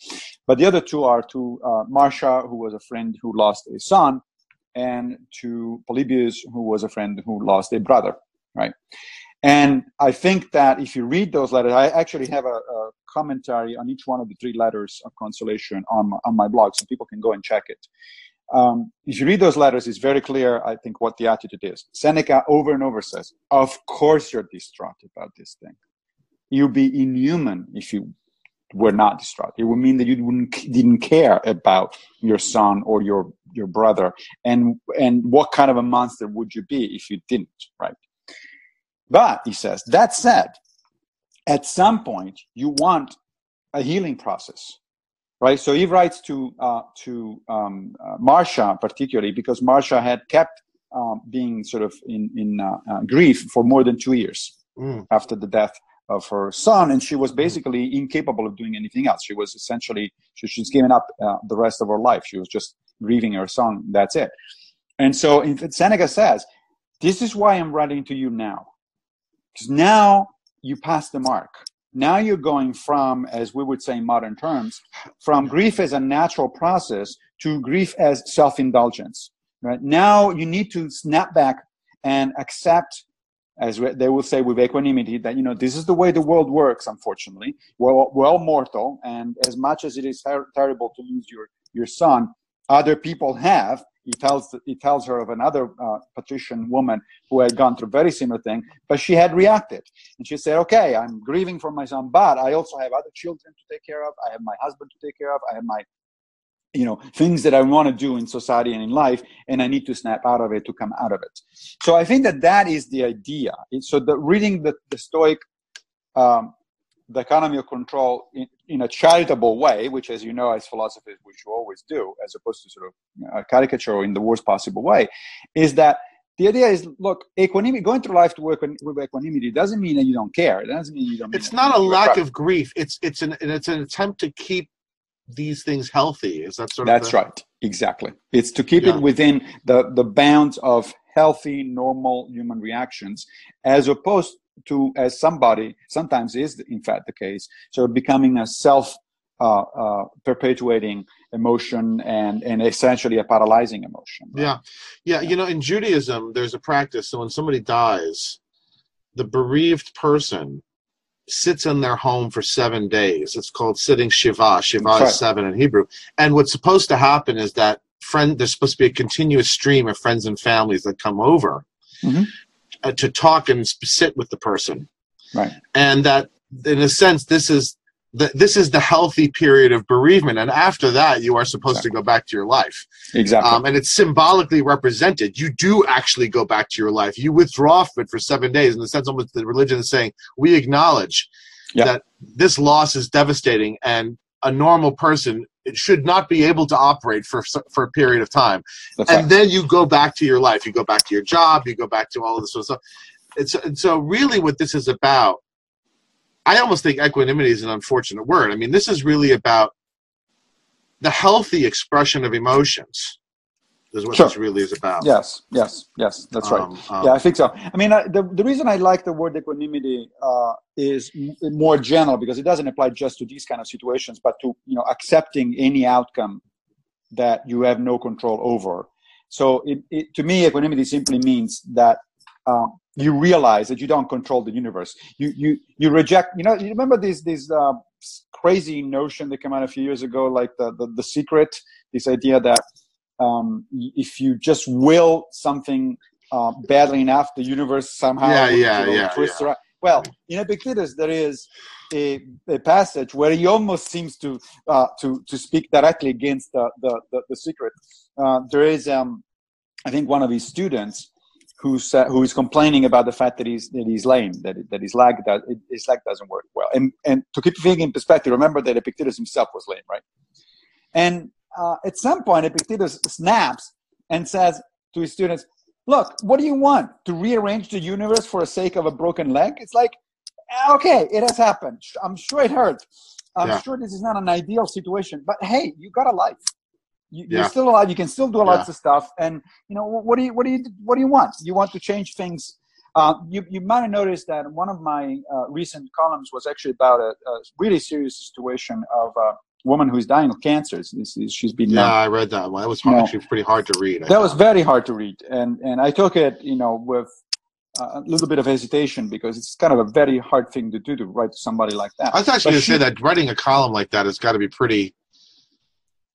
But the other two are to uh, Marcia, who was a friend who lost a son, and to Polybius, who was a friend who lost a brother. Right, and I think that if you read those letters, I actually have a, a commentary on each one of the three letters of consolation on my, on my blog, so people can go and check it. Um, if you read those letters, it's very clear, I think, what the attitude is. Seneca over and over says, of course you're distraught about this thing. You'd be inhuman if you were not distraught. It would mean that you wouldn't, didn't care about your son or your, your brother. And, and what kind of a monster would you be if you didn't, right? But, he says, that said, at some point, you want a healing process. Right, so he writes to uh, to um, uh, Marcia particularly because Marcia had kept um, being sort of in in uh, uh, grief for more than two years mm. after the death of her son, and she was basically mm. incapable of doing anything else. She was essentially she, she's given up uh, the rest of her life. She was just grieving her son. That's it. And so in fact, Seneca says, "This is why I'm writing to you now, because now you passed the mark." Now you're going from, as we would say in modern terms, from grief as a natural process to grief as self-indulgence. Right? Now you need to snap back and accept, as they will say with equanimity, that, you know, this is the way the world works, unfortunately. We're, we're all mortal, and as much as it is ter- terrible to lose your, your son, other people have. He tells he tells her of another uh, patrician woman who had gone through a very similar thing, but she had reacted. And she said, okay, I'm grieving for my son, but I also have other children to take care of. I have my husband to take care of. I have my, you know, things that I want to do in society and in life, and I need to snap out of it to come out of it. So I think that that is the idea. So the reading the, the Stoic um, the economy of control in, in a charitable way, which, as you know, as philosophers, which you always do, as opposed to sort of a caricature in the worst possible way, is that the idea is, look, equanimity, going through life to work with equanimity doesn't mean that you don't care. It doesn't mean you don't. It's not a lack of grief. It's it's an it's an attempt to keep these things healthy. Is that sort of? That's right. Exactly. It's to keep it within the the bounds of healthy, normal human reactions, as opposed to, as somebody sometimes is in fact the case, so becoming a self uh, uh, perpetuating emotion and and essentially a paralyzing emotion. Right? Yeah. yeah, yeah. You know, in Judaism, there's a practice. So when somebody dies, the bereaved person sits in their home for seven days. It's called sitting Shiva. Shiva right. is seven in Hebrew. And what's supposed to happen is that friend, there's supposed to be a continuous stream of friends and families that come over mm-hmm. uh, to talk and sit with the person. Right. And that, in a sense, this is the, this is the healthy period of bereavement. And after that, you are supposed exactly. to go back to your life. Exactly. Um, and it's symbolically represented. You do actually go back to your life. You withdraw from it for seven days. In the sense, almost the religion is saying, we acknowledge yep. that this loss is devastating and a normal person should not be able to operate for, for a period of time. That's and right. then you go back to your life. You go back to your job. You go back to all of this sort of stuff. It's, and so really what this is about, I almost think equanimity is an unfortunate word. I mean, this is really about the healthy expression of emotions is what sure. this really is about. Yes, yes, yes, that's um, right. Um, yeah, I think so. I mean, I, the, the reason I like the word equanimity uh, is m- more general because it doesn't apply just to these kind of situations, but to, you know, accepting any outcome that you have no control over. So it, it, to me, equanimity simply means that uh, you realize that you don't control the universe. You you you reject, you know, you remember this this uh, crazy notion that came out a few years ago, like the, the, the secret, this idea that um, if you just will something uh, badly enough, the universe somehow yeah, yeah, yeah, twists yeah. around. Well, in Epictetus, there is a, a passage where he almost seems to uh, to to speak directly against the, the, the, the secret. Uh, there is, um, I think, one of his students, Who's, uh, who is complaining about the fact that he's that he's lame, that that his leg that his leg doesn't work well, and and to keep things in perspective, remember that Epictetus himself was lame, right? And uh, at some point, Epictetus snaps and says to his students, "Look, what do you want? To rearrange the universe for the sake of a broken leg? It's like, okay, it has happened. I'm sure it hurt. I'm yeah. sure this is not an ideal situation, but hey, you got a life." You, yeah. You're still alive. You can still do lots yeah. of stuff. And you know, what do you, what do you, what do you want? You want to change things. Uh, you, you might have noticed that one of my uh, recent columns was actually about a, a really serious situation of a woman who's dying of cancer. It's, it's, she's been yeah, known. I read that one. That was hard, you know, actually pretty hard to read. I that thought. was very hard to read, and and I took it, you know, with a little bit of hesitation because it's kind of a very hard thing to do to write to somebody like that. I was actually going to say that writing a column like that has got to be pretty.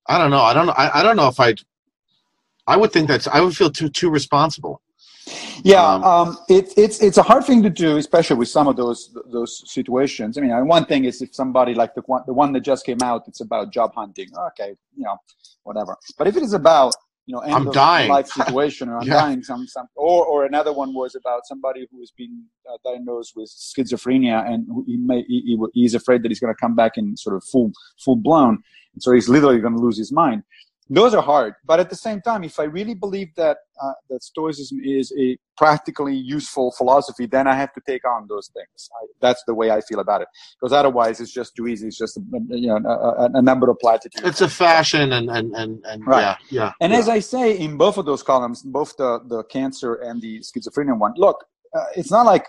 I don't know. I don't know. I, I don't know if I'd, I would think that's, I would feel too, too responsible. Yeah. Um, um, it, it's, it's a hard thing to do, especially with some of those, those situations. I mean, one thing is if somebody like the one, the one that just came out, it's about job hunting. Okay. You know, whatever. But if it is about, you know, end I'm of dying. life situation or I'm yeah. dying some, some, or, or another one was about somebody who has been uh, diagnosed with schizophrenia and who he may, he, he, he's afraid that he's going to come back in sort of full, full blown. So he's literally going to lose his mind. Those are hard. But at the same time, if I really believe that uh, that Stoicism is a practically useful philosophy, then I have to take on those things. I, that's the way I feel about it. Because otherwise, it's just too easy. It's just a, you know, a, a number of platitudes. It's a fashion and, and, and, and right. yeah, yeah. And yeah. as I say in both of those columns, both the, the cancer and the schizophrenia one, look, uh, it's not like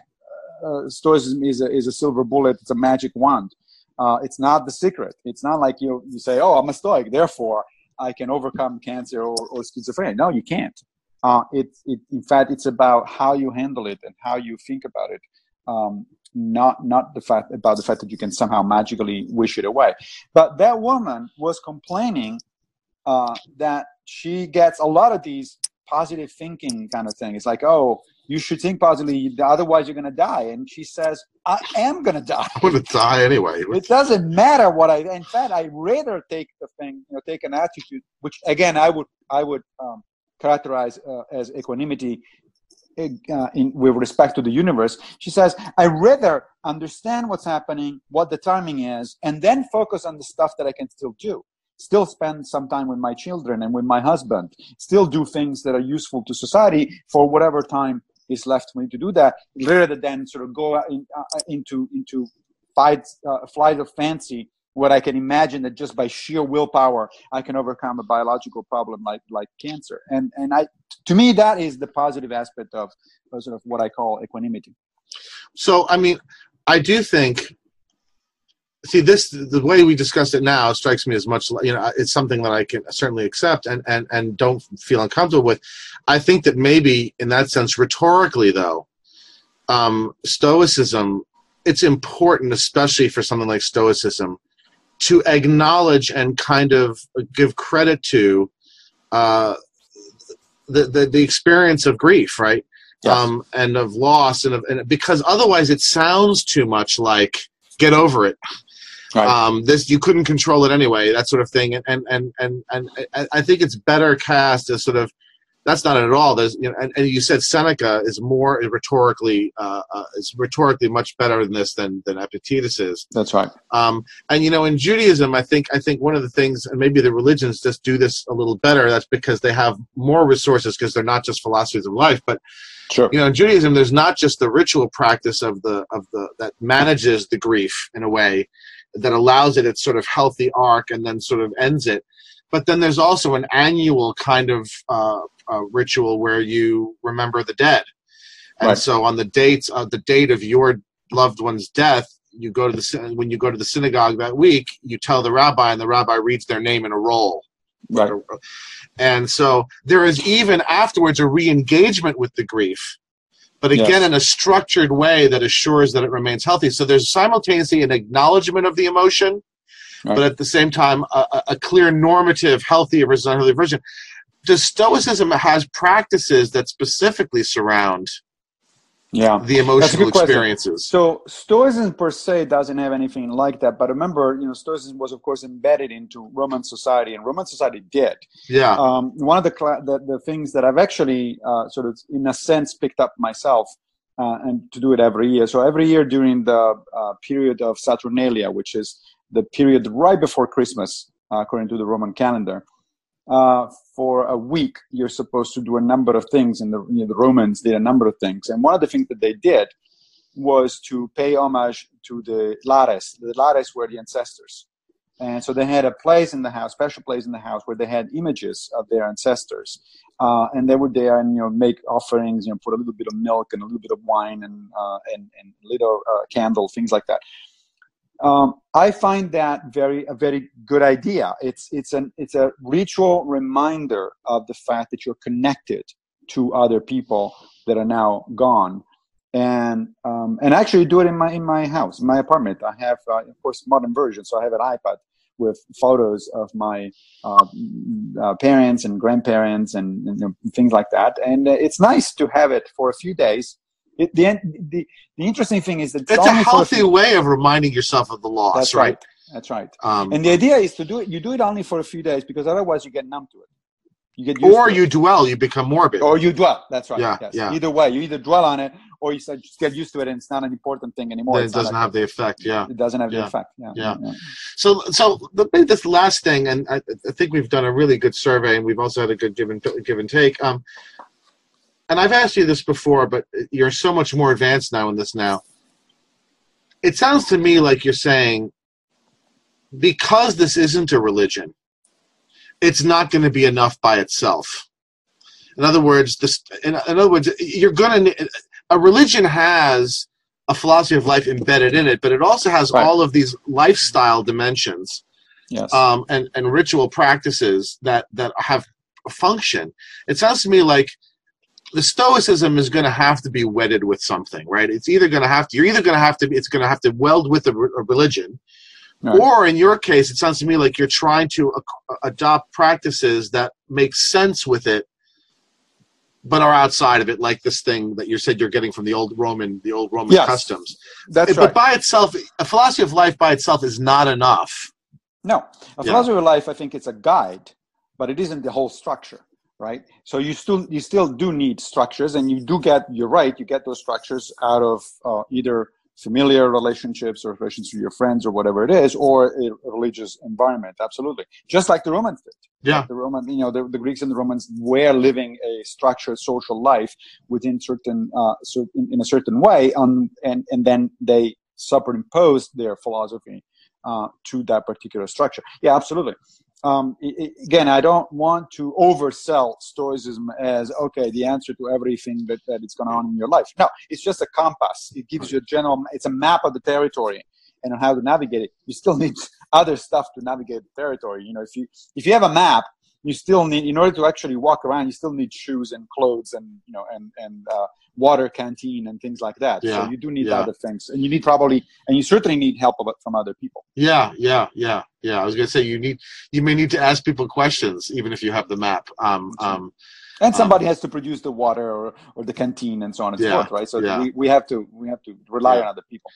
uh, Stoicism is a, is a silver bullet. It's a magic wand. Uh, it's not the secret. It's not like you you say, oh, I'm a Stoic, therefore I can overcome cancer or, or schizophrenia. No, you can't. Uh, it, it, in fact, it's about how you handle it and how you think about it, um, not not the fact about the fact that you can somehow magically wish it away. But that woman was complaining uh, that she gets a lot of these positive thinking kind of thing. It's like, oh, you should think positively, otherwise you're going to die. And she says, I am going to die. I'm going to die anyway. It doesn't matter what I, in fact, I rather take the thing, you know, take an attitude, which again, I would, I would um, characterize uh, as equanimity uh, in, with respect to the universe. She says, I rather understand what's happening, what the timing is, and then focus on the stuff that I can still do. Still spend some time with my children and with my husband, still do things that are useful to society for whatever time is left for me to do that, rather than sort of go in, uh, into into fights, uh, flight of fancy, where I can imagine that just by sheer willpower, I can overcome a biological problem like like cancer. And and I, to me, that is the positive aspect of, of sort of what I call equanimity. So, I mean, I do think... See, this the way we discussed it now strikes me as much, you know, it's something that I can certainly accept and, and, and don't feel uncomfortable with. I think that maybe in that sense, rhetorically, though, um, Stoicism, it's important, especially for something like Stoicism, to acknowledge and kind of give credit to uh, the, the the experience of grief, right? Yes. Um, and of loss, and, of, and because otherwise it sounds too much like get over it. Right. Um, this you couldn't control it anyway, that sort of thing. And and and and, and I think it's better cast as sort of that's not it at all. There's you know, and, and you said Seneca is more rhetorically uh, uh, is rhetorically much better in this than than Epictetus is. That's right. Um, and you know, in Judaism, I think I think one of the things, and maybe the religions just do this a little better. That's because they have more resources because they're not just philosophies of life, but sure. You know, in Judaism, there's not just the ritual practice of the of the that manages the grief in a way that allows it its sort of healthy arc and then sort of ends it, but then there's also an annual kind of uh, uh, ritual where you remember the dead, and right. So on the dates of uh, the date of your loved one's death, you go to the when you go to the synagogue that week, you tell the rabbi, and the rabbi reads their name in a roll. Right. And so there is even afterwards a re-engagement with the grief, but again, yes. in a structured way that assures that it remains healthy. So there's simultaneously an acknowledgement of the emotion, right. but at the same time, a, a clear normative, healthy versus unhealthy version. The Stoicism has practices that specifically surround yeah. the emotional experiences. So Stoicism per se doesn't have anything like that, but remember, you know, Stoicism was of course embedded into Roman society, and Roman society did. Yeah. Um, one of the, cl- the the things that I've actually uh, sort of, in a sense, picked up myself, uh, and to do it every year. So every year during the uh, period of Saturnalia, which is the period right before Christmas, uh, according to the Roman calendar, Uh, for a week, you're supposed to do a number of things, and the, you know, the Romans did a number of things. And one of the things that they did was to pay homage to the Lares. The Lares were the ancestors. And so they had a place in the house, special place in the house, where they had images of their ancestors. Uh, and they would there and, you know, make offerings, you know, put a little bit of milk and a little bit of wine and, uh, and, and little uh, candle, things like that. Um, I find that very a very good idea. It's it's an it's a ritual reminder of the fact that you're connected to other people that are now gone, and um, and actually do it in my in my house, in my apartment. I have uh, of course modern version, so I have an iPad with photos of my uh, uh, parents and grandparents and, and, and things like that. And uh, it's nice to have it for a few days. It, the, the the interesting thing is that it's, it's a healthy a few, way of reminding yourself of the loss. That's right. right. That's right. Um, and the idea is to do it. You do it only for a few days because otherwise you get numb to it. You get used or to you it. dwell. You become morbid. Or you dwell. That's right. Yeah, yes. yeah. Either way, you either dwell on it or you start, just get used to it, and it's not an important thing anymore. It it's doesn't like have it. the effect. Yeah. It doesn't have yeah. the effect. Yeah. yeah. yeah. So so the, maybe this last thing, and I, I think we've done a really good survey, and we've also had a good give and give and take. Um, And I've asked you this before, but you're so much more advanced now in this now. It sounds to me like you're saying, because this isn't a religion, it's not going to be enough by itself. In other words, this, in, in other words, you're going to a religion has a philosophy of life embedded in it, but it also has right. all of these lifestyle dimensions, yes. um, and and ritual practices that that have a function. It sounds to me like the Stoicism is going to have to be wedded with something, right? It's either going to have to, you're either going to have to, it's going to have to weld with a, a religion, right. or in your case, it sounds to me like you're trying to a, adopt practices that make sense with it, but are outside of it, like this thing that you said you're getting from the old Roman, the old Roman yes. customs. That's it, right. But by itself, a philosophy of life by itself is not enough. No, a philosophy yeah. of life, I think it's a guide, but it isn't the whole structure. Right, so you still you still do need structures, and you do get you're right. You get those structures out of uh, either familiar relationships or relationships with your friends or whatever it is, or a religious environment. Absolutely, just like the Romans did. Yeah, like the Roman, you know, the, the Greeks and the Romans were living a structured social life within certain uh, in, in a certain way, on and and then they superimposed their philosophy uh, to that particular structure. Yeah, absolutely. Um, it, again, I don't want to oversell Stoicism as, okay, the answer to everything that, that is going on in your life. No, it's just a compass. It gives you a general, it's a map of the territory and how to navigate it. You still need other stuff to navigate the territory. You know, if you if you have a map you still need, in order to actually walk around, you still need shoes and clothes and, you know, and, and uh, water, canteen and things like that. Yeah. So you do need yeah. other things, and you need probably, and you certainly need help from other people. Yeah. Yeah. Yeah. Yeah. I was going to say, you need, you may need to ask people questions, even if you have the map. Um, um, And somebody um, has to produce the water or, or the canteen and so on and yeah, so forth, right? So yeah. we, we have to we have to rely yeah. on other people.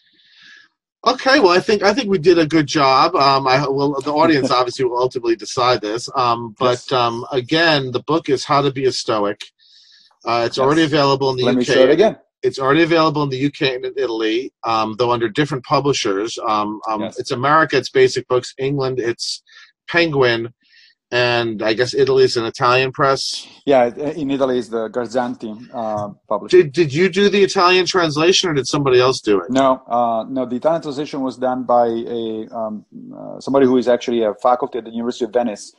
Okay, well, I think I think we did a good job. Um, I well, the audience obviously will ultimately decide this. Um, but yes. um, again, the book is How to Be a Stoic. Uh, it's yes. already available in the Let U K. Let me show it again. It's already available in the U K and in Italy, um, though under different publishers. Um, um, yes. It's America, it's Basic Books. England, it's Penguin. And I guess Italy is an Italian press. Yeah, in Italy is the Garzanti uh, publisher. Did Did you do the Italian translation, or did somebody else do it? No, uh, no. The Italian translation was done by a um, uh, somebody who is actually a faculty at the University of Venice,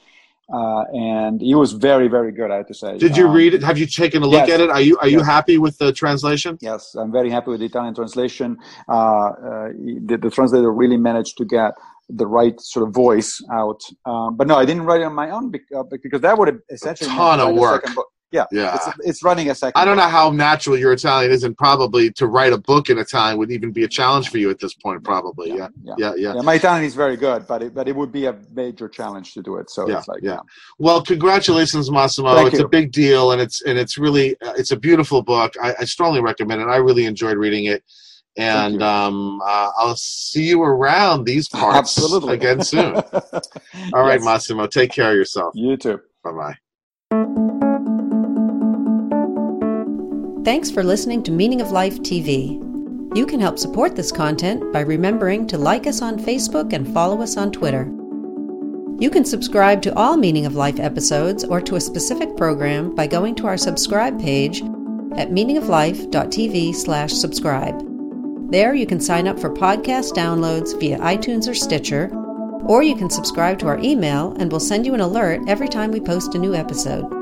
uh, and he was very, very good, I have to say. Did you um, read it? Have you taken a look yes. at it? Are you Are yes. you happy with the translation? Yes, I'm very happy with the Italian translation. Uh, uh, the, the translator really managed to get the right sort of voice out, um, but no, I didn't write it on my own because that would have essentially a ton of work. Yeah, yeah, it's, it's running a second. I don't book. know how natural your Italian is, and probably to write a book in Italian would even be a challenge for you at this point. Probably, yeah, yeah, yeah. yeah, yeah. yeah my Italian is very good, but it, but it would be a major challenge to do it. So yeah, it's like, yeah. yeah. Well, congratulations, Massimo. Thank it's you. a big deal, and it's and it's really uh, it's a beautiful book. I, I strongly recommend it. I really enjoyed reading it. And um, uh, I'll see you around these parts Absolutely. again soon. All yes. right, Massimo, take care of yourself. You too. Bye-bye. Thanks for listening to Meaning of Life T V. You can help support this content by remembering to like us on Facebook and follow us on Twitter. You can subscribe to all Meaning of Life episodes or to a specific program by going to our subscribe page at meaning of life dot t v slash subscribe. There you can sign up for podcast downloads via iTunes or Stitcher, or you can subscribe to our email and we'll send you an alert every time we post a new episode.